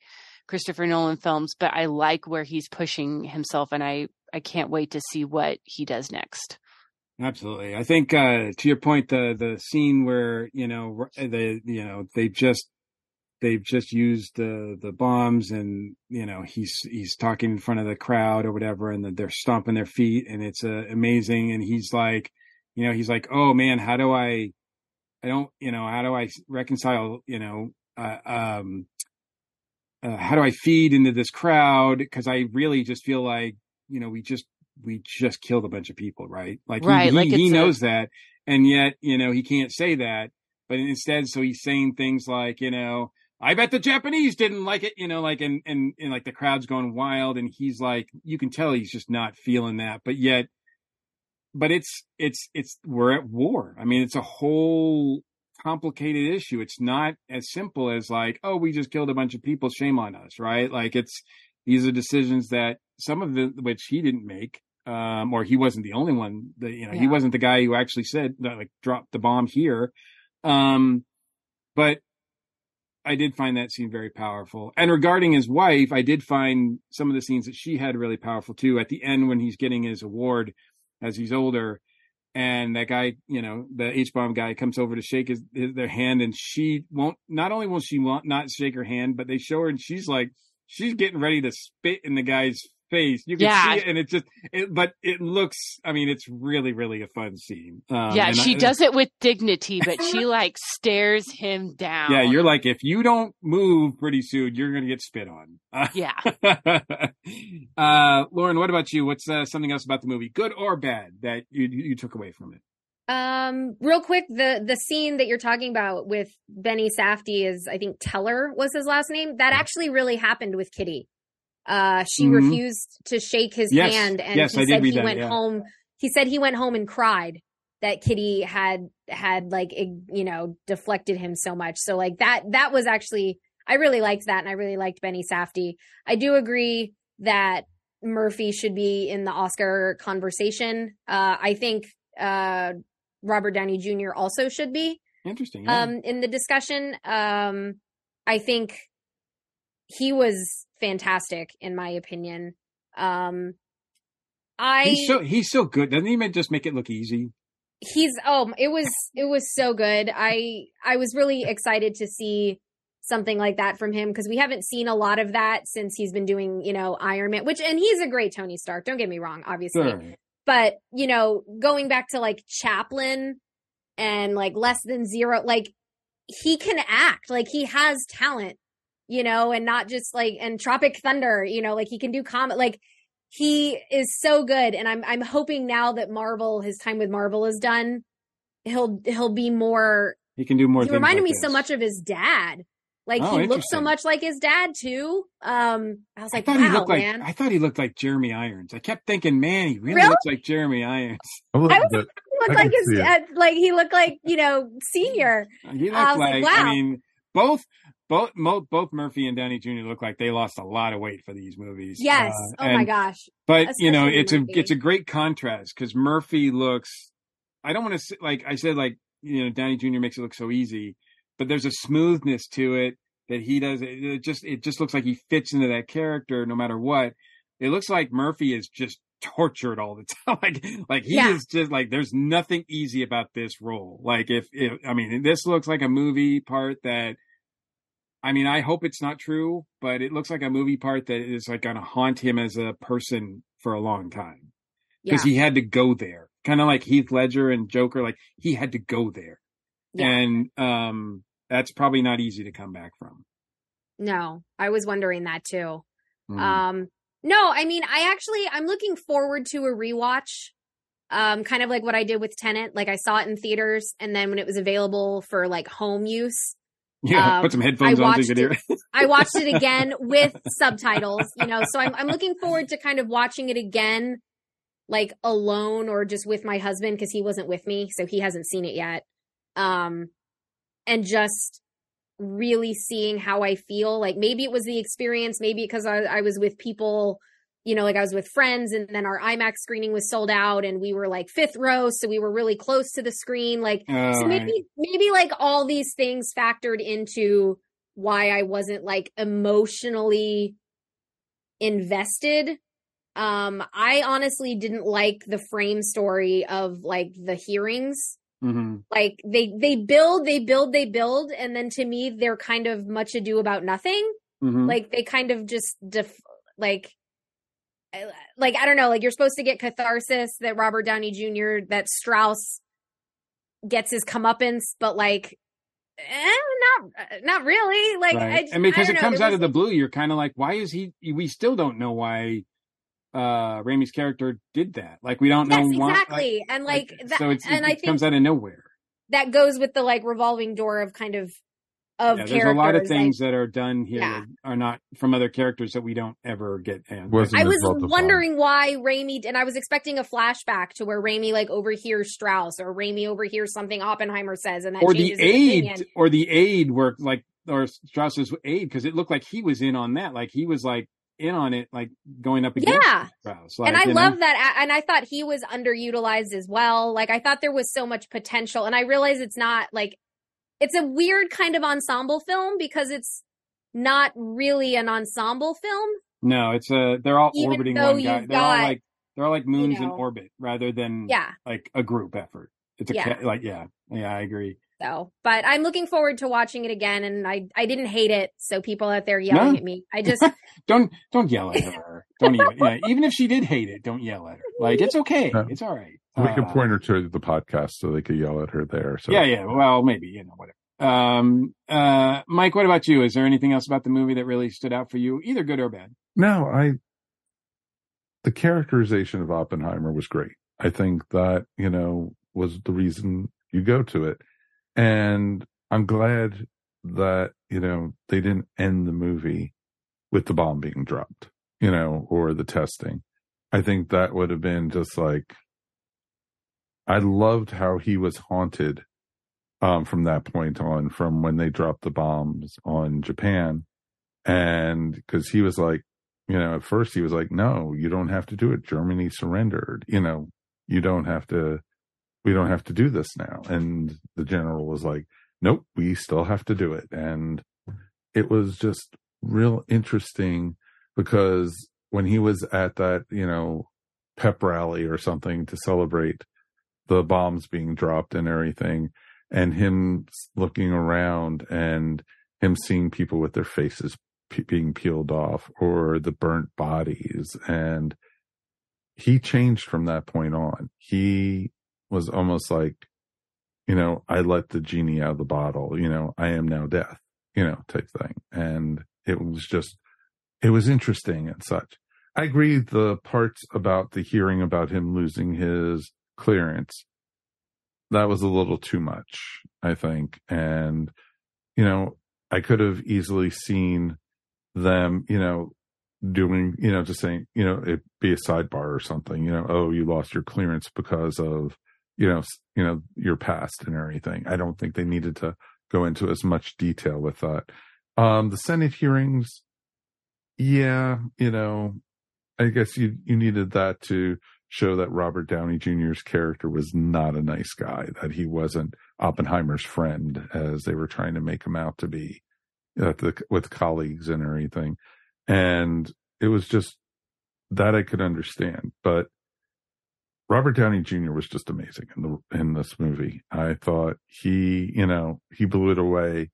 Christopher Nolan films, but I like where he's pushing himself, and I, I can't wait to see what he does next. Absolutely. I think, uh, to your point, the, the scene where, you know, the, you know, they just, they've just used the, the bombs, and, you know, he's, he's talking in front of the crowd or whatever, and the, they're stomping their feet, and it's uh, amazing. And he's like, you know, he's like, oh man, how do I, I don't, you know, how do I reconcile, you know, uh, um, uh, how do I feed into this crowd? 'Cause I really just feel like, you know, we just, we just killed a bunch of people, right? Like, right, he, he, like he knows a... that. And yet, you know, he can't say that, but instead, so he's saying things like, you know, I bet the Japanese didn't like it, you know, like, and, and, and like the crowd's going wild, and he's like, you can tell he's just not feeling that, but yet, but it's, it's, it's, we're at war. I mean, it's a whole complicated issue. It's not as simple as like, oh, we just killed a bunch of people, shame on us, right? Like, it's, these are decisions that some of the, which he didn't make, um, or he wasn't the only one that, you know, yeah. He wasn't the guy who actually said, like, drop the bomb here. Um, but I did find that scene very powerful. And regarding his wife, I did find some of the scenes that she had really powerful too. At the end, when he's getting his award as he's older, and that guy, you know, the H-bomb guy comes over to shake his, his their hand, and she won't, not only will she want, not shake her hand, but they show her and she's like, she's getting ready to spit in the guy's face. You can yeah. see it, and it just, it, but it looks, I mean, it's really, really a fun scene. Um, yeah, she I, does it with dignity, but she like stares him down. Yeah, you're like, if you don't move pretty soon, you're going to get spit on. Uh, yeah. uh, Lauren, what about you? What's uh, something else about the movie, good or bad, that you you took away from it? Um, real quick, the, the scene that you're talking about with Benny Safdie is, I think Teller was his last name. That actually really happened with Kitty. Uh, she mm-hmm. refused to shake his yes. hand, and yes, he I said he that, went yeah. home. He said he went home and cried that Kitty had, had like, you know, deflected him so much. So like that, that was actually, I really liked that. And I really liked Benny Safdie. I do agree that Murphy should be in the Oscar conversation. Uh, I think uh, Robert Downey Junior also should be. Interesting. Yeah. Um, in the discussion, um, I think he was fantastic, in my opinion. Um, I he's so he's so good. Doesn't he just make it look easy? He's oh, it was it was so good. I I was really excited to see something like that from him, because we haven't seen a lot of that since he's been doing, you know, Iron Man, which, and he's a great Tony Stark. Don't get me wrong, obviously, sure. But you know, going back to like Chaplin and like Less Than Zero, like he can act, like he has talent, you know, and not just like, and Tropic Thunder, you know, like he can do comedy, like he is so good. And I'm, I'm hoping now that Marvel, his time with Marvel is done, he'll, he'll be more, he can do more. He reminded like me this. so much of his dad. Like, oh, he looked so much like his dad, too. Um, I was like, I wow, like, man. I thought he looked like Jeremy Irons. I kept thinking, man, he really, really? looks like Jeremy Irons. I was like, he looked like his dad. Like, he looked like, you know, senior. He looked I like, like wow. I mean, both, both, both Murphy and Downey Junior look like they lost a lot of weight for these movies. Yes. Uh, oh, and, my gosh. But, Especially you know, it's Murphy. a it's a great contrast, because Murphy looks, I don't want to, like I said, like, you know, Downey Junior makes it look so easy. But there's a smoothness to it that he does. It just it just looks like he fits into that character no matter what. It looks like Murphy is just tortured all the time. like like he yeah. is just like, there's nothing easy about this role. Like if, if I mean, this looks like a movie part that, I mean, I hope it's not true, but it looks like a movie part that is like going to haunt him as a person for a long time, because yeah. he had to go there. Kind of like Heath Ledger and Joker. Like he had to go there, yeah. and um. That's probably not easy to come back from. No, I was wondering that too. Mm. Um, no, I mean, I actually, I'm looking forward to a rewatch, um, kind of like what I did with Tenet. Like I saw it in theaters, and then when it was available for like home use. Yeah, um, put some headphones I on so you could hear it. I watched it again with subtitles, you know, so I'm, I'm looking forward to kind of watching it again, like alone or just with my husband, because he wasn't with me, so he hasn't seen it yet. Um, And just really seeing how I feel. Like maybe it was the experience, maybe because I, I was with people, you know, like I was with friends, and then our IMAX screening was sold out, and we were like fifth row, so we were really close to the screen. Like oh, so maybe right. maybe like all these things factored into why I wasn't like emotionally invested. Um, I honestly didn't like the frame story of like the hearings. Mm-hmm. Like they they build they build they build and then to me they're kind of much ado about nothing. Mm-hmm. Like they kind of just def- like like I don't know, like you're supposed to get catharsis that Robert Downey Junior, that Strauss gets his comeuppance, but like eh, not not really like right. I just, and because I it know, comes out was... of the blue, you're kind of like, why is he we still don't know why uh Raimi's character did that. Like we don't yes, know exactly why, like, and like, like that so it's, and it, I it think comes out of nowhere. That goes with the like revolving door of kind of of yeah, there's characters. A lot of things like, that are done here yeah. that are not from other characters that we don't ever get in. I was wondering fun. why Raimi and I was expecting a flashback to where Raimi like overhears Strauss, or Raimi overhears something Oppenheimer says, and that or the aid or the aid work like or Strauss's aid, because it looked like he was in on that. Like he was like in on it, like going up against yeah Strauss, like, and I love know? that, and I thought he was underutilized as well. Like I thought there was so much potential, and I realize it's not like it's a weird kind of ensemble film, because it's not really an ensemble film. No, it's a they're all Even orbiting one guy. They're got, all like they're all like moons you know, in orbit rather than yeah. like a group effort. It's a yeah. like yeah yeah I agree. So, but I'm looking forward to watching it again, and I, I didn't hate it. So people out there yelling no. at me, I just don't don't yell at her. Don't even, yeah, even if she did hate it, don't yell at her. Like it's okay, yeah. it's all right. We uh, can point her to the podcast so they could yell at her there. So yeah, yeah. Well, maybe you know whatever. Um, uh, Mike, what about you? Is there anything else about the movie that really stood out for you, either good or bad? No, I. The characterization of Oppenheimer was great. I think that you know was the reason you go to it. And I'm glad that, you know, they didn't end the movie with the bomb being dropped, you know, or the testing. I think that would have been just like, I loved how he was haunted um, from that point on, from when they dropped the bombs on Japan. And because he was like, you know, at first he was like, no, you don't have to do it. Germany surrendered. You know, you don't have to, we don't have to do this now. And the general was like, nope, we still have to do it. And it was just real interesting because when he was at that, you know, pep rally or something to celebrate the bombs being dropped and everything, and him looking around and him seeing people with their faces pe- being peeled off or the burnt bodies. And he changed from that point on. He was almost like, you know, I let the genie out of the bottle, you know, I am now death, you know, type thing. And it was just, it was interesting and such. I agree the parts about the hearing about him losing his clearance, that was a little too much, I think. And, you know, I could have easily seen them, you know, doing, you know, just saying, you know, it be a sidebar or something, you know, oh, you lost your clearance because of, you know, you know, your past and everything. I don't think they needed to go into as much detail with that. Um, the Senate hearings, yeah, you know, I guess you, you needed that to show that Robert Downey Junior's character was not a nice guy, that he wasn't Oppenheimer's friend as they were trying to make him out to be, uh, the, with colleagues and everything. And it was just that I could understand, but Robert Downey Junior was just amazing in the, in this movie. I thought he, you know, he blew it away,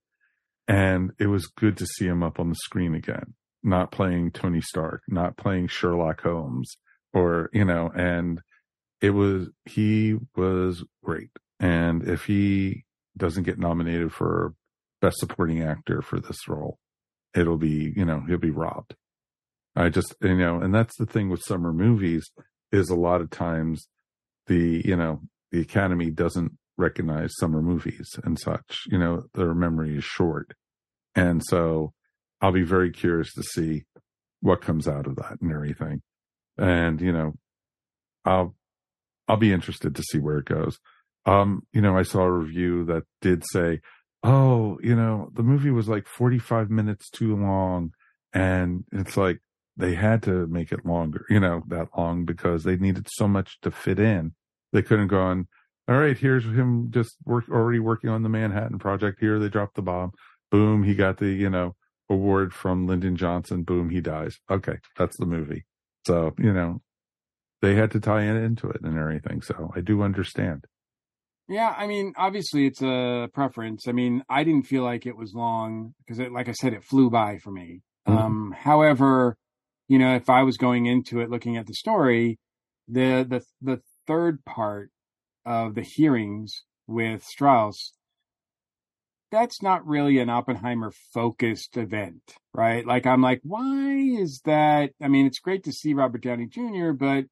and it was good to see him up on the screen again, not playing Tony Stark, not playing Sherlock Holmes, or, you know, and it was, he was great. And if he doesn't get nominated for Best Supporting Actor for this role, it'll be, you know, he'll be robbed. I just, you know, and that's the thing with summer movies is a lot of times the, you know, the Academy doesn't recognize summer movies and such, you know, their memory is short. And so I'll be very curious to see what comes out of that and everything. And, you know, I'll, I'll be interested to see where it goes. Um, you know, I saw a review that did say, oh, you know, the movie was like forty-five minutes too long. And it's like, they had to make it longer, you know, that long, because they needed so much to fit in. They couldn't go on, all right, here's him just work already working on the Manhattan Project. Here, they dropped the bomb. Boom. He got the, you know, award from Lyndon Johnson. Boom. He dies. Okay. That's the movie. So, you know, they had to tie in, into it and everything. So I do understand. Yeah, I mean, obviously it's a preference. I mean, I didn't feel like it was long because, like I said, it flew by for me. Mm-hmm. Um, however, you know, if I was going into it looking at the story, the the the third part of the hearings with Strauss, that's not really an Oppenheimer-focused event, right? Like, I'm like, why is that? I mean, it's great to see Robert Downey Junior, but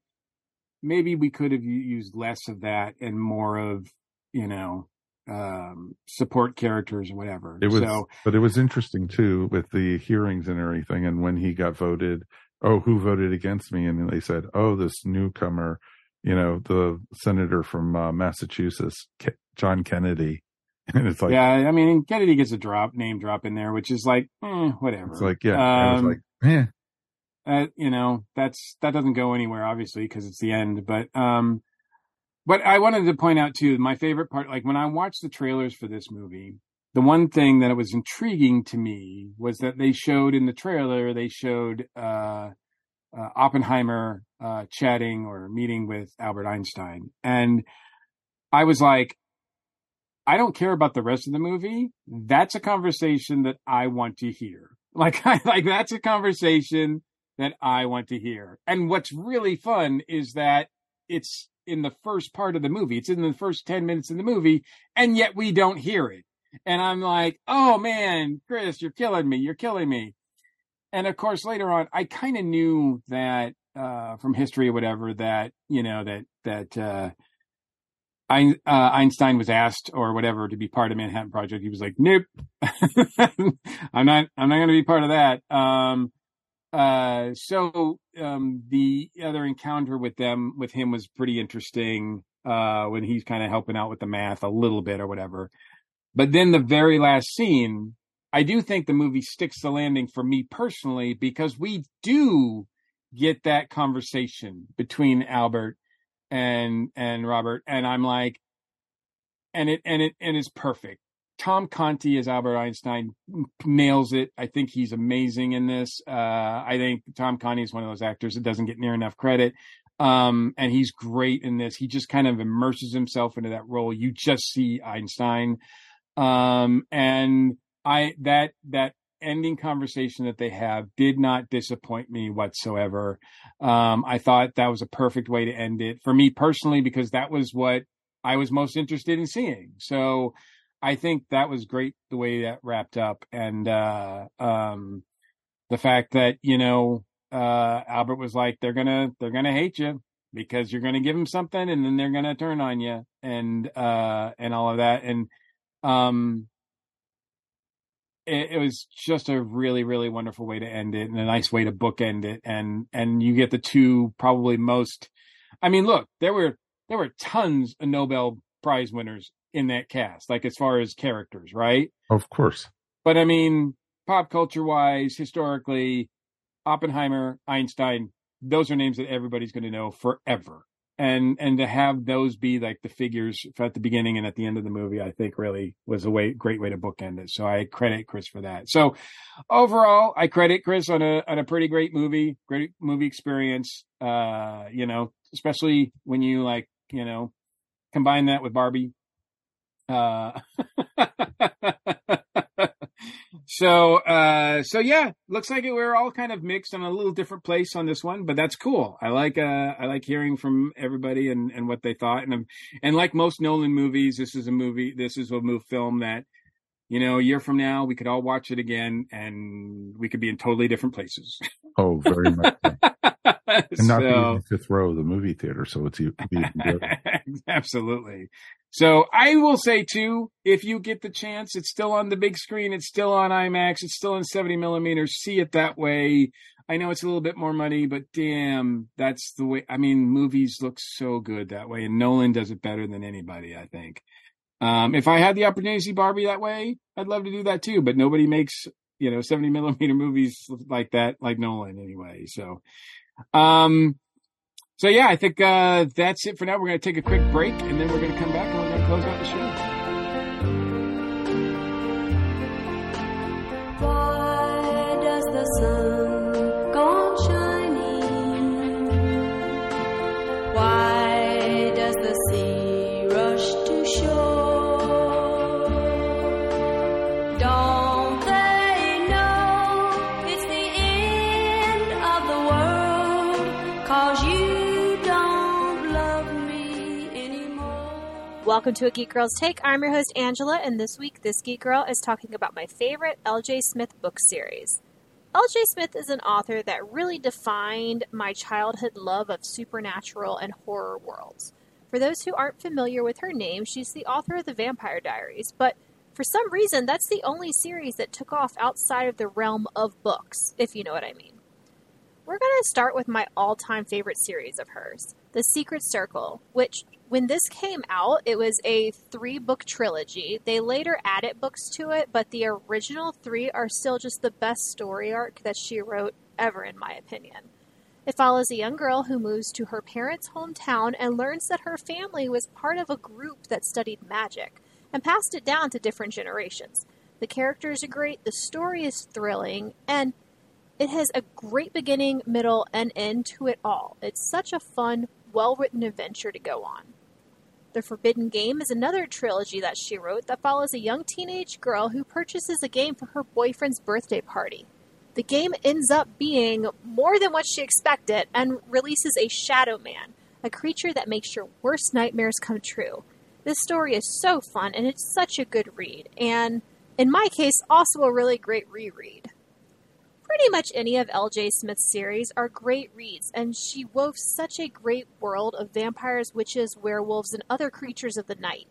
maybe we could have used less of that and more of, you know, um, support characters or whatever. It was, so, but it was interesting, too, with the hearings and everything. And when he got voted, oh, who voted against me? And they said, oh, this newcomer, you know, the senator from uh, Massachusetts, Ke- John Kennedy. And it's like, yeah, I mean, Kennedy gets a drop name drop in there, which is like, eh, whatever. It's like, yeah, um, I was like, yeah, uh, you know, that's that doesn't go anywhere, obviously, because it's the end. But, um, but I wanted to point out too, my favorite part, like when I watched the trailers for this movie, the one thing that was intriguing to me was that they showed in the trailer, they showed uh, uh, Oppenheimer uh, chatting or meeting with Albert Einstein, and I was like, I don't care about the rest of the movie. That's a conversation that I want to hear. Like, I, like that's a conversation that I want to hear. And what's really fun is that it's in the first part of the movie. It's in the first ten minutes of the movie, and yet we don't hear it. And I'm like, oh man, Chris, you're killing me. You're killing me. And of course, later on, I kind of knew that uh, from history or whatever that, you know, that, that, uh, Uh, Einstein was asked or whatever to be part of Manhattan Project. He was like, nope, I'm not, I'm not going to be part of that. Um, uh, so um, the other encounter with them, with him was pretty interesting uh, when he's kind of helping out with the math a little bit or whatever. But then the very last scene I do think the movie sticks the landing for me personally, because we do get that conversation between Albert and and Robert, and I'm like, and it and it and it's perfect. Tom Conti as Albert Einstein nails it. I think he's amazing in this. Uh, I think Tom Conti is one of those actors that doesn't get near enough credit. Um, and he's great in this. He just kind of immerses himself into that role. You just see Einstein. Um, and I, that, that ending conversation that they have did not disappoint me whatsoever. Um, I thought that was a perfect way to end it for me personally, because that was what I was most interested in seeing. So I think that was great the way that wrapped up. And uh, um, the fact that, you know, uh, Albert was like, they're going to they're going to hate you because you're going to give them something and then they're going to turn on you and uh, and all of that. And um, it, it was just a really, really wonderful way to end it and a nice way to bookend it. And and you get the two probably most. I mean, look, there were there were tons of Nobel Prize winners in that cast, like as far as characters, right? Of course. But I mean, pop culture wise, historically, Oppenheimer, Einstein, those are names that everybody's going to know forever. And and to have those be like the figures at the beginning and at the end of the movie, I think really was a way great way to bookend it. So I credit Chris for that. So overall, I credit Chris on a on a pretty great movie, great movie experience. Uh, you know, especially when you like, you know, combine that with Barbie. Uh, so, uh, so yeah, looks like it, we're all kind of mixed in a little different place on this one, but that's cool. I like, uh, I like hearing from everybody and, and what they thought. And, and like most Nolan movies, this is a movie, this is a movie film that, you know, a year from now, we could all watch it again and we could be in totally different places. Oh, very much. And not so, the fifth row of the movie theater, so it's even better. Absolutely. So I will say too, if you get the chance, it's still on the big screen, it's still on IMAX, it's still in seventy millimeters. See it that way. I know it's a little bit more money, but damn, that's the way. I mean, movies look so good that way, and Nolan does it better than anybody, I think. Um, if I had the opportunity to see Barbie that way, I'd love to do that too, but nobody makes, you know, seventy millimeter movies like that, like Nolan anyway. So, um, so yeah, I think uh, that's it for now. We're going to take a quick break, and then we're going to come back and we're going to close out the show. Why does the sun go on shining? Why does the sea rush to shore? Don't Welcome to A Geek Girl's Take. I'm your host, Angela, and this week, this Geek Girl is talking about my favorite L J. Smith book series. L J. Smith is an author that really defined my childhood love of supernatural and horror worlds. For those who aren't familiar with her name, she's the author of The Vampire Diaries, but for some reason, that's the only series that took off outside of the realm of books, if you know what I mean. We're going to start with my all-time favorite series of hers, The Secret Circle, which, when this came out, it was a three-book trilogy. They later added books to it, but the original three are still just the best story arc that she wrote ever, in my opinion. It follows a young girl who moves to her parents' hometown and learns that her family was part of a group that studied magic and passed it down to different generations. The characters are great, the story is thrilling, and it has a great beginning, middle, and end to it all. It's such a fun, well-written adventure to go on. The Forbidden Game is another trilogy that she wrote that follows a young teenage girl who purchases a game for her boyfriend's birthday party. The game ends up being more than what she expected and releases a shadow man, a creature that makes your worst nightmares come true. This story is so fun and it's such a good read, and in my case, also a really great reread. Pretty much any of L J. Smith's series are great reads, and she wove such a great world of vampires, witches, werewolves, and other creatures of the night.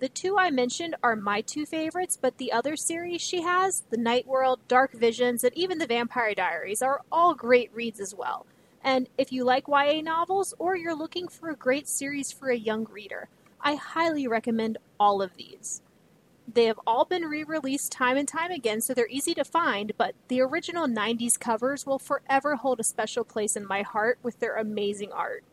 The two I mentioned are my two favorites, but the other series she has, The Night World, Dark Visions, and even The Vampire Diaries, are all great reads as well. And if you like Y A novels, or you're looking for a great series for a young reader, I highly recommend all of these. They have all been re-released time and time again, so they're easy to find, but the original nineties covers will forever hold a special place in my heart with their amazing art.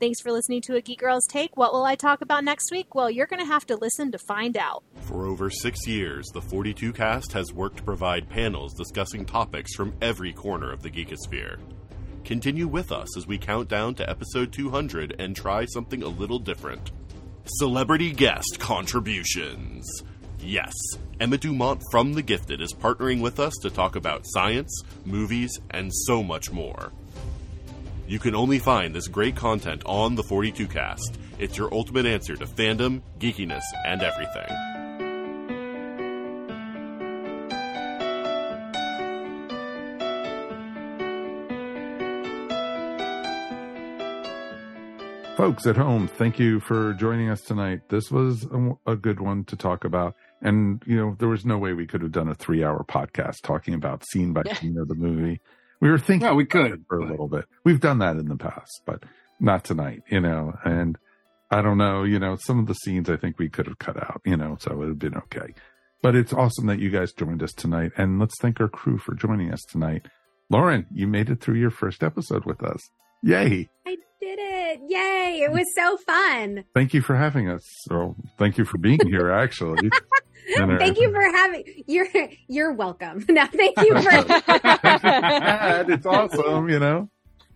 Thanks for listening to A Geek Girl's Take. What will I talk about next week? Well, you're going to have to listen to find out. For over six years, the forty-two Cast has worked to provide panels discussing topics from every corner of the geekosphere. Continue with us as we count down to episode two hundred and try something a little different. Celebrity guest contributions. Yes, Emma Dumont from The Gifted is partnering with us to talk about science, movies, and so much more. You can only find this great content on the forty-two Cast. It's your ultimate answer to fandom, geekiness, and everything. Folks at home, thank you for joining us tonight. This was a, a good one to talk about. And, you know, there was no way we could have done a three-hour podcast talking about scene by scene of the movie. We were thinking well, we could for but... a little bit. We've done that in the past, but not tonight, you know. And I don't know, you know, some of the scenes I think we could have cut out, you know, so it would have been okay. But it's awesome that you guys joined us tonight. And let's thank our crew for joining us tonight. Lauren, you made it through your first episode with us. Yay! I did it. Yay. It was so fun. Thank you for having us. So thank you for being here, actually. thank you for having you're you're welcome. No, thank you for it's awesome, you know.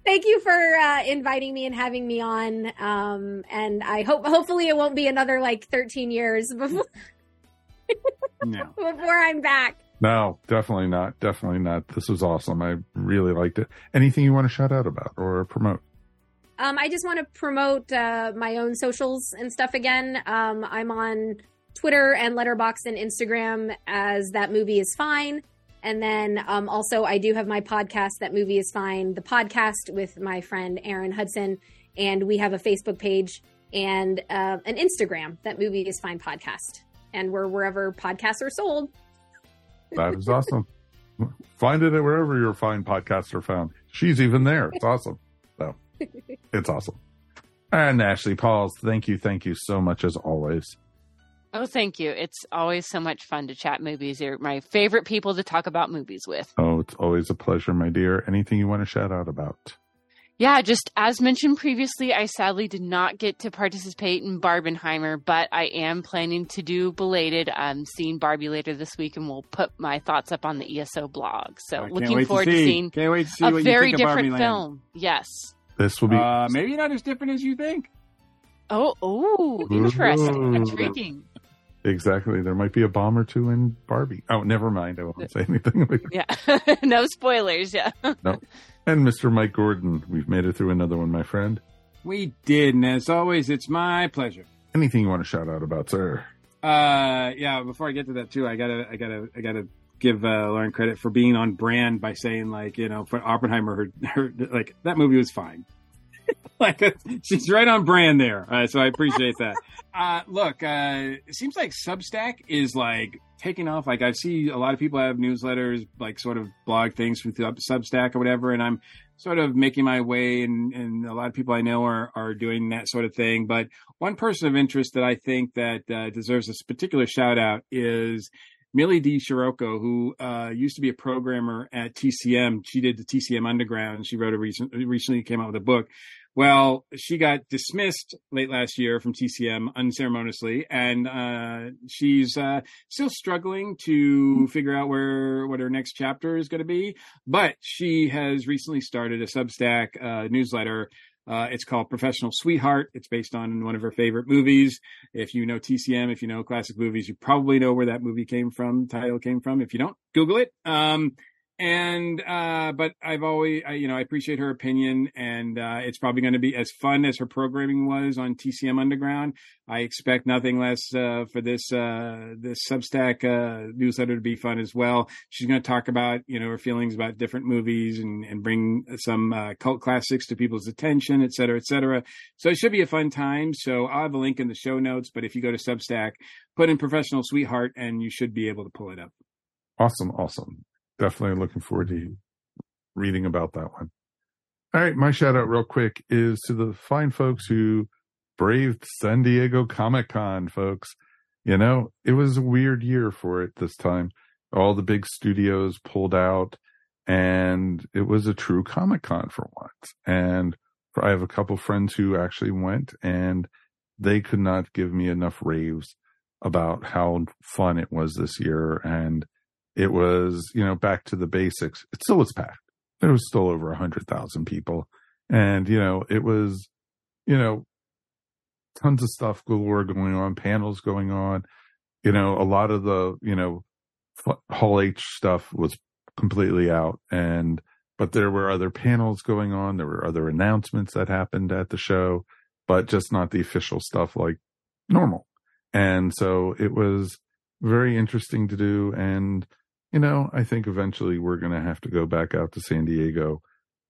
Thank you for uh, inviting me and having me on. Um and I hope hopefully it won't be another like thirteen years before no. before I'm back. No, definitely not. Definitely not. This was awesome. I really liked it. Anything you want to shout out about or promote? Um, I just want to promote uh, my own socials and stuff again. Um, I'm on Twitter and Letterboxd and Instagram as That Movie Is Fine. And then um, also I do have my podcast, That Movie Is Fine, the podcast with my friend Erin Hudson. And we have a Facebook page and uh, an Instagram, That Movie Is Fine podcast. And we're wherever podcasts are sold. That is awesome. Find it wherever your fine podcasts are found. She's even there. It's awesome. So it's awesome. And Ashley Pauls, thank you. Thank you so much as always. Oh, thank you. It's always so much fun to chat movies. You're my favorite people to talk about movies with. Oh, it's always a pleasure, my dear. Anything you want to shout out about? Yeah, just as mentioned previously, I sadly did not get to participate in Barbenheimer, but I am planning to do belated. I'm seeing Barbie later this week, and we'll put my thoughts up on the E S O blog. So looking forward to, to seeing can't wait to see a what very you think different of film. Land. Yes. This will be uh, maybe not as different as you think. Oh, oh, interesting. Intriguing. Exactly. There might be a bomb or two in Barbie. Oh, never mind. I won't say anything. Yeah. No spoilers. Yeah. No. And Mister Mike Gordon, we've made it through another one, my friend. We did, and as always, it's my pleasure. Anything you want to shout out about, sir? Uh, yeah. Before I get to that, too, I gotta, I gotta, I gotta give uh, Lauren credit for being on brand by saying, like, you know, for Oppenheimer, her, her like that movie was fine. Like she's right on brand there, uh, so I appreciate that. Uh, look, uh, it seems like Substack is like taking off. Like I see a lot of people have newsletters, like sort of blog things from Substack or whatever, and I'm sort of making my way, and, and a lot of people I know are are doing that sort of thing. But one person of interest that I think that uh, deserves a particular shout out is Millie D. Scirocco, who uh, used to be a programmer at T C M. She did the T C M Underground. She wrote a recent, recently came out with a book. Well, she got dismissed late last year from T C M unceremoniously, and uh, she's uh, still struggling to figure out where what her next chapter is going to be. But she has recently started a Substack uh, newsletter. Uh, it's called Professional Sweetheart. It's based on one of her favorite movies. If you know T C M, if you know classic movies, you probably know where that movie came from, title came from. If you don't, Google it. Um, and, uh, but I've always, I, you know, I appreciate her opinion, and, uh, it's probably going to be as fun as her programming was on T C M Underground. I expect nothing less, uh, for this, uh, this Substack, uh, newsletter to be fun as well. She's going to talk about, you know, her feelings about different movies and, and bring some, uh, cult classics to people's attention, et cetera, et cetera. So it should be a fun time. So I'll have a link in the show notes, but if you go to Substack, put in Professional Sweetheart and you should be able to pull it up. Awesome. Awesome. Definitely looking forward to reading about that one. All right. My shout out real quick is to the fine folks who braved San Diego Comic Con, folks. You know, it was a weird year for it this time. All the big studios pulled out, and it was a true Comic-Con for once. And I have a couple friends who actually went, and they could not give me enough raves about how fun it was this year. And it was, you know, back to the basics. It still was packed. There was still over one hundred thousand people. And, you know, it was, you know, tons of stuff galore going on, panels going on. You know, a lot of the, you know, Hall H stuff was completely out. And, but there were other panels going on. There were other announcements that happened at the show, but just not the official stuff like normal. And so it was very interesting to do. And, you know, I think eventually we're going to have to go back out to San Diego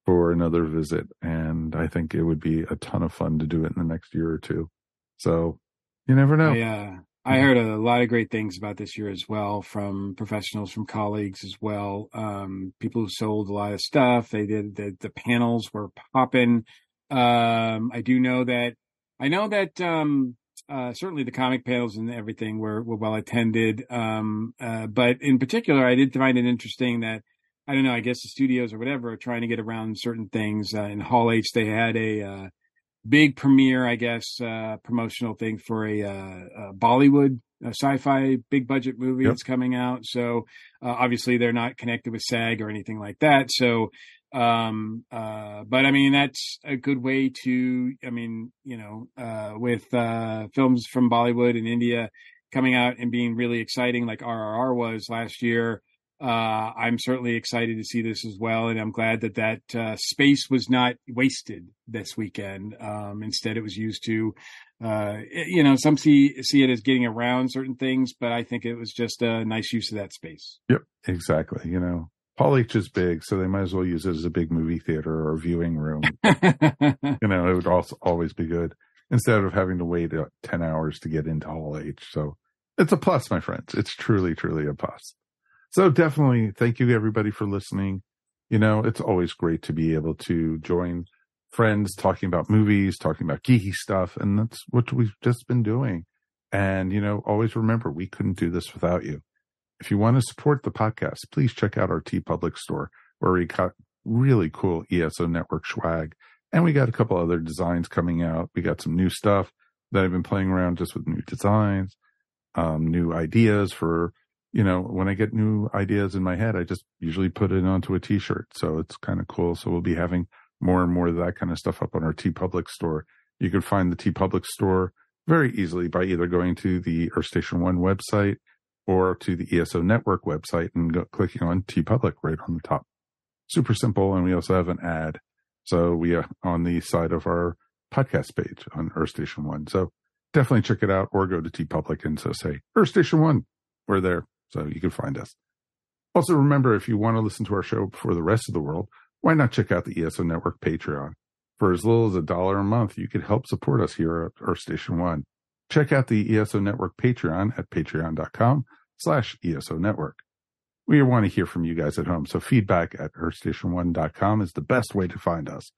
for another visit. And I think it would be a ton of fun to do it in the next year or two. So you never know. Yeah. I heard a lot of great things about this year as well, from professionals, from colleagues as well. Um, people who sold a lot of stuff. They did the, the panels were popping. Um, I do know that I know that um, uh, certainly the comic panels and everything were, were well attended. Um, uh, but in particular, I did find it interesting that, I don't know, I guess the studios or whatever are trying to get around certain things. Uh, in Hall H, they had a uh, big premiere, I guess, uh, promotional thing for a, uh, a Bollywood a sci-fi big budget movie. Yep. That's coming out. So uh, obviously they're not connected with SAG or anything like that. So, um, uh, but I mean, that's a good way to, I mean, you know, uh, with uh, films from Bollywood and India coming out and being really exciting, like R R R was last year. Uh, I'm certainly excited to see this as well. And I'm glad that that uh, space was not wasted this weekend. Um, instead, it was used to, uh, it, you know, some see, see it as getting around certain things, but I think it was just a nice use of that space. Yep, exactly. You know, Hall H is big, so they might as well use it as a big movie theater or viewing room. You know, it would also always be good instead of having to wait ten hours to get into Hall H. So it's a plus, my friends. It's truly, truly a plus. So definitely, thank you, everybody, for listening. You know, it's always great to be able to join friends talking about movies, talking about geeky stuff, and that's what we've just been doing. And, you know, always remember, we couldn't do this without you. If you want to support the podcast, please check out our TeePublic store, where we got really cool E S O Network swag, and we got a couple other designs coming out. We got some new stuff that I've been playing around just with new designs, um, new ideas for... You know, when I get new ideas in my head, I just usually put it onto a t-shirt. So it's kind of cool. So we'll be having more and more of that kind of stuff up on our TeePublic store. You can find the TeePublic store very easily by either going to the Earth Station One website or to the E S O Network website and go, clicking on TeePublic right on the top. Super simple. And we also have an ad. So we are on the side of our podcast page on Earth Station One. So definitely check it out, or go to TeePublic and so say, Earth Station One, we're there. So you can find us. Also, remember, if you want to listen to our show before the rest of the world, why not check out the E S O Network Patreon? For as little as a dollar a month, you can help support us here at Earth Station One. Check out the E S O Network Patreon at patreon.com slash ESO Network. We want to hear from you guys at home, so feedback at earth station one dot com is the best way to find us,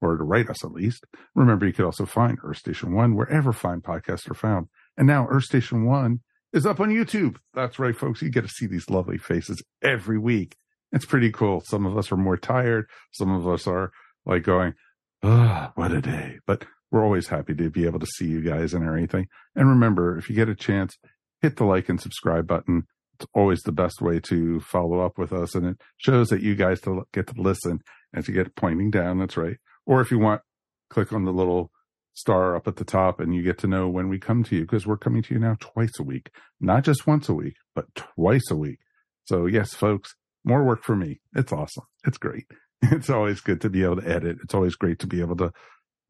or to write us at least. Remember, you can also find Earth Station One wherever fine podcasts are found. And now Earth Station One is up on YouTube. That's right, folks. You get to see these lovely faces every week. It's pretty cool. Some of us are more tired. Some of us are like going, oh, what a day. But we're always happy to be able to see you guys and everything. And remember, if you get a chance, hit the like and subscribe button. It's always the best way to follow up with us. And it shows that you guys to get to listen as you get pointing down. That's right. Or if you want, click on the little star up at the top, and you get to know when we come to you, because we're coming to you now twice a week, not just once a week, but twice a week. So yes, folks, more work for me. It's awesome. It's great. It's always good to be able to edit. It's always great to be able to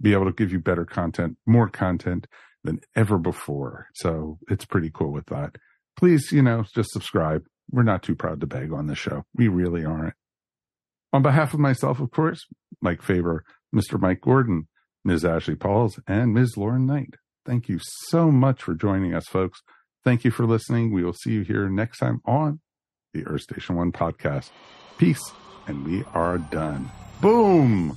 be able to give you better content, more content than ever before. So it's pretty cool with that. Please, you know, just subscribe. We're not too proud to beg on this show. We really aren't. On behalf of myself, of course, Mike Faber, Mister Mike Gordon, Miz Ashley Pauls, and Miz Lauren Knight. Thank you so much for joining us, folks. Thank you for listening. We will see you here next time on the Earth Station One podcast. Peace, and we are done. Boom!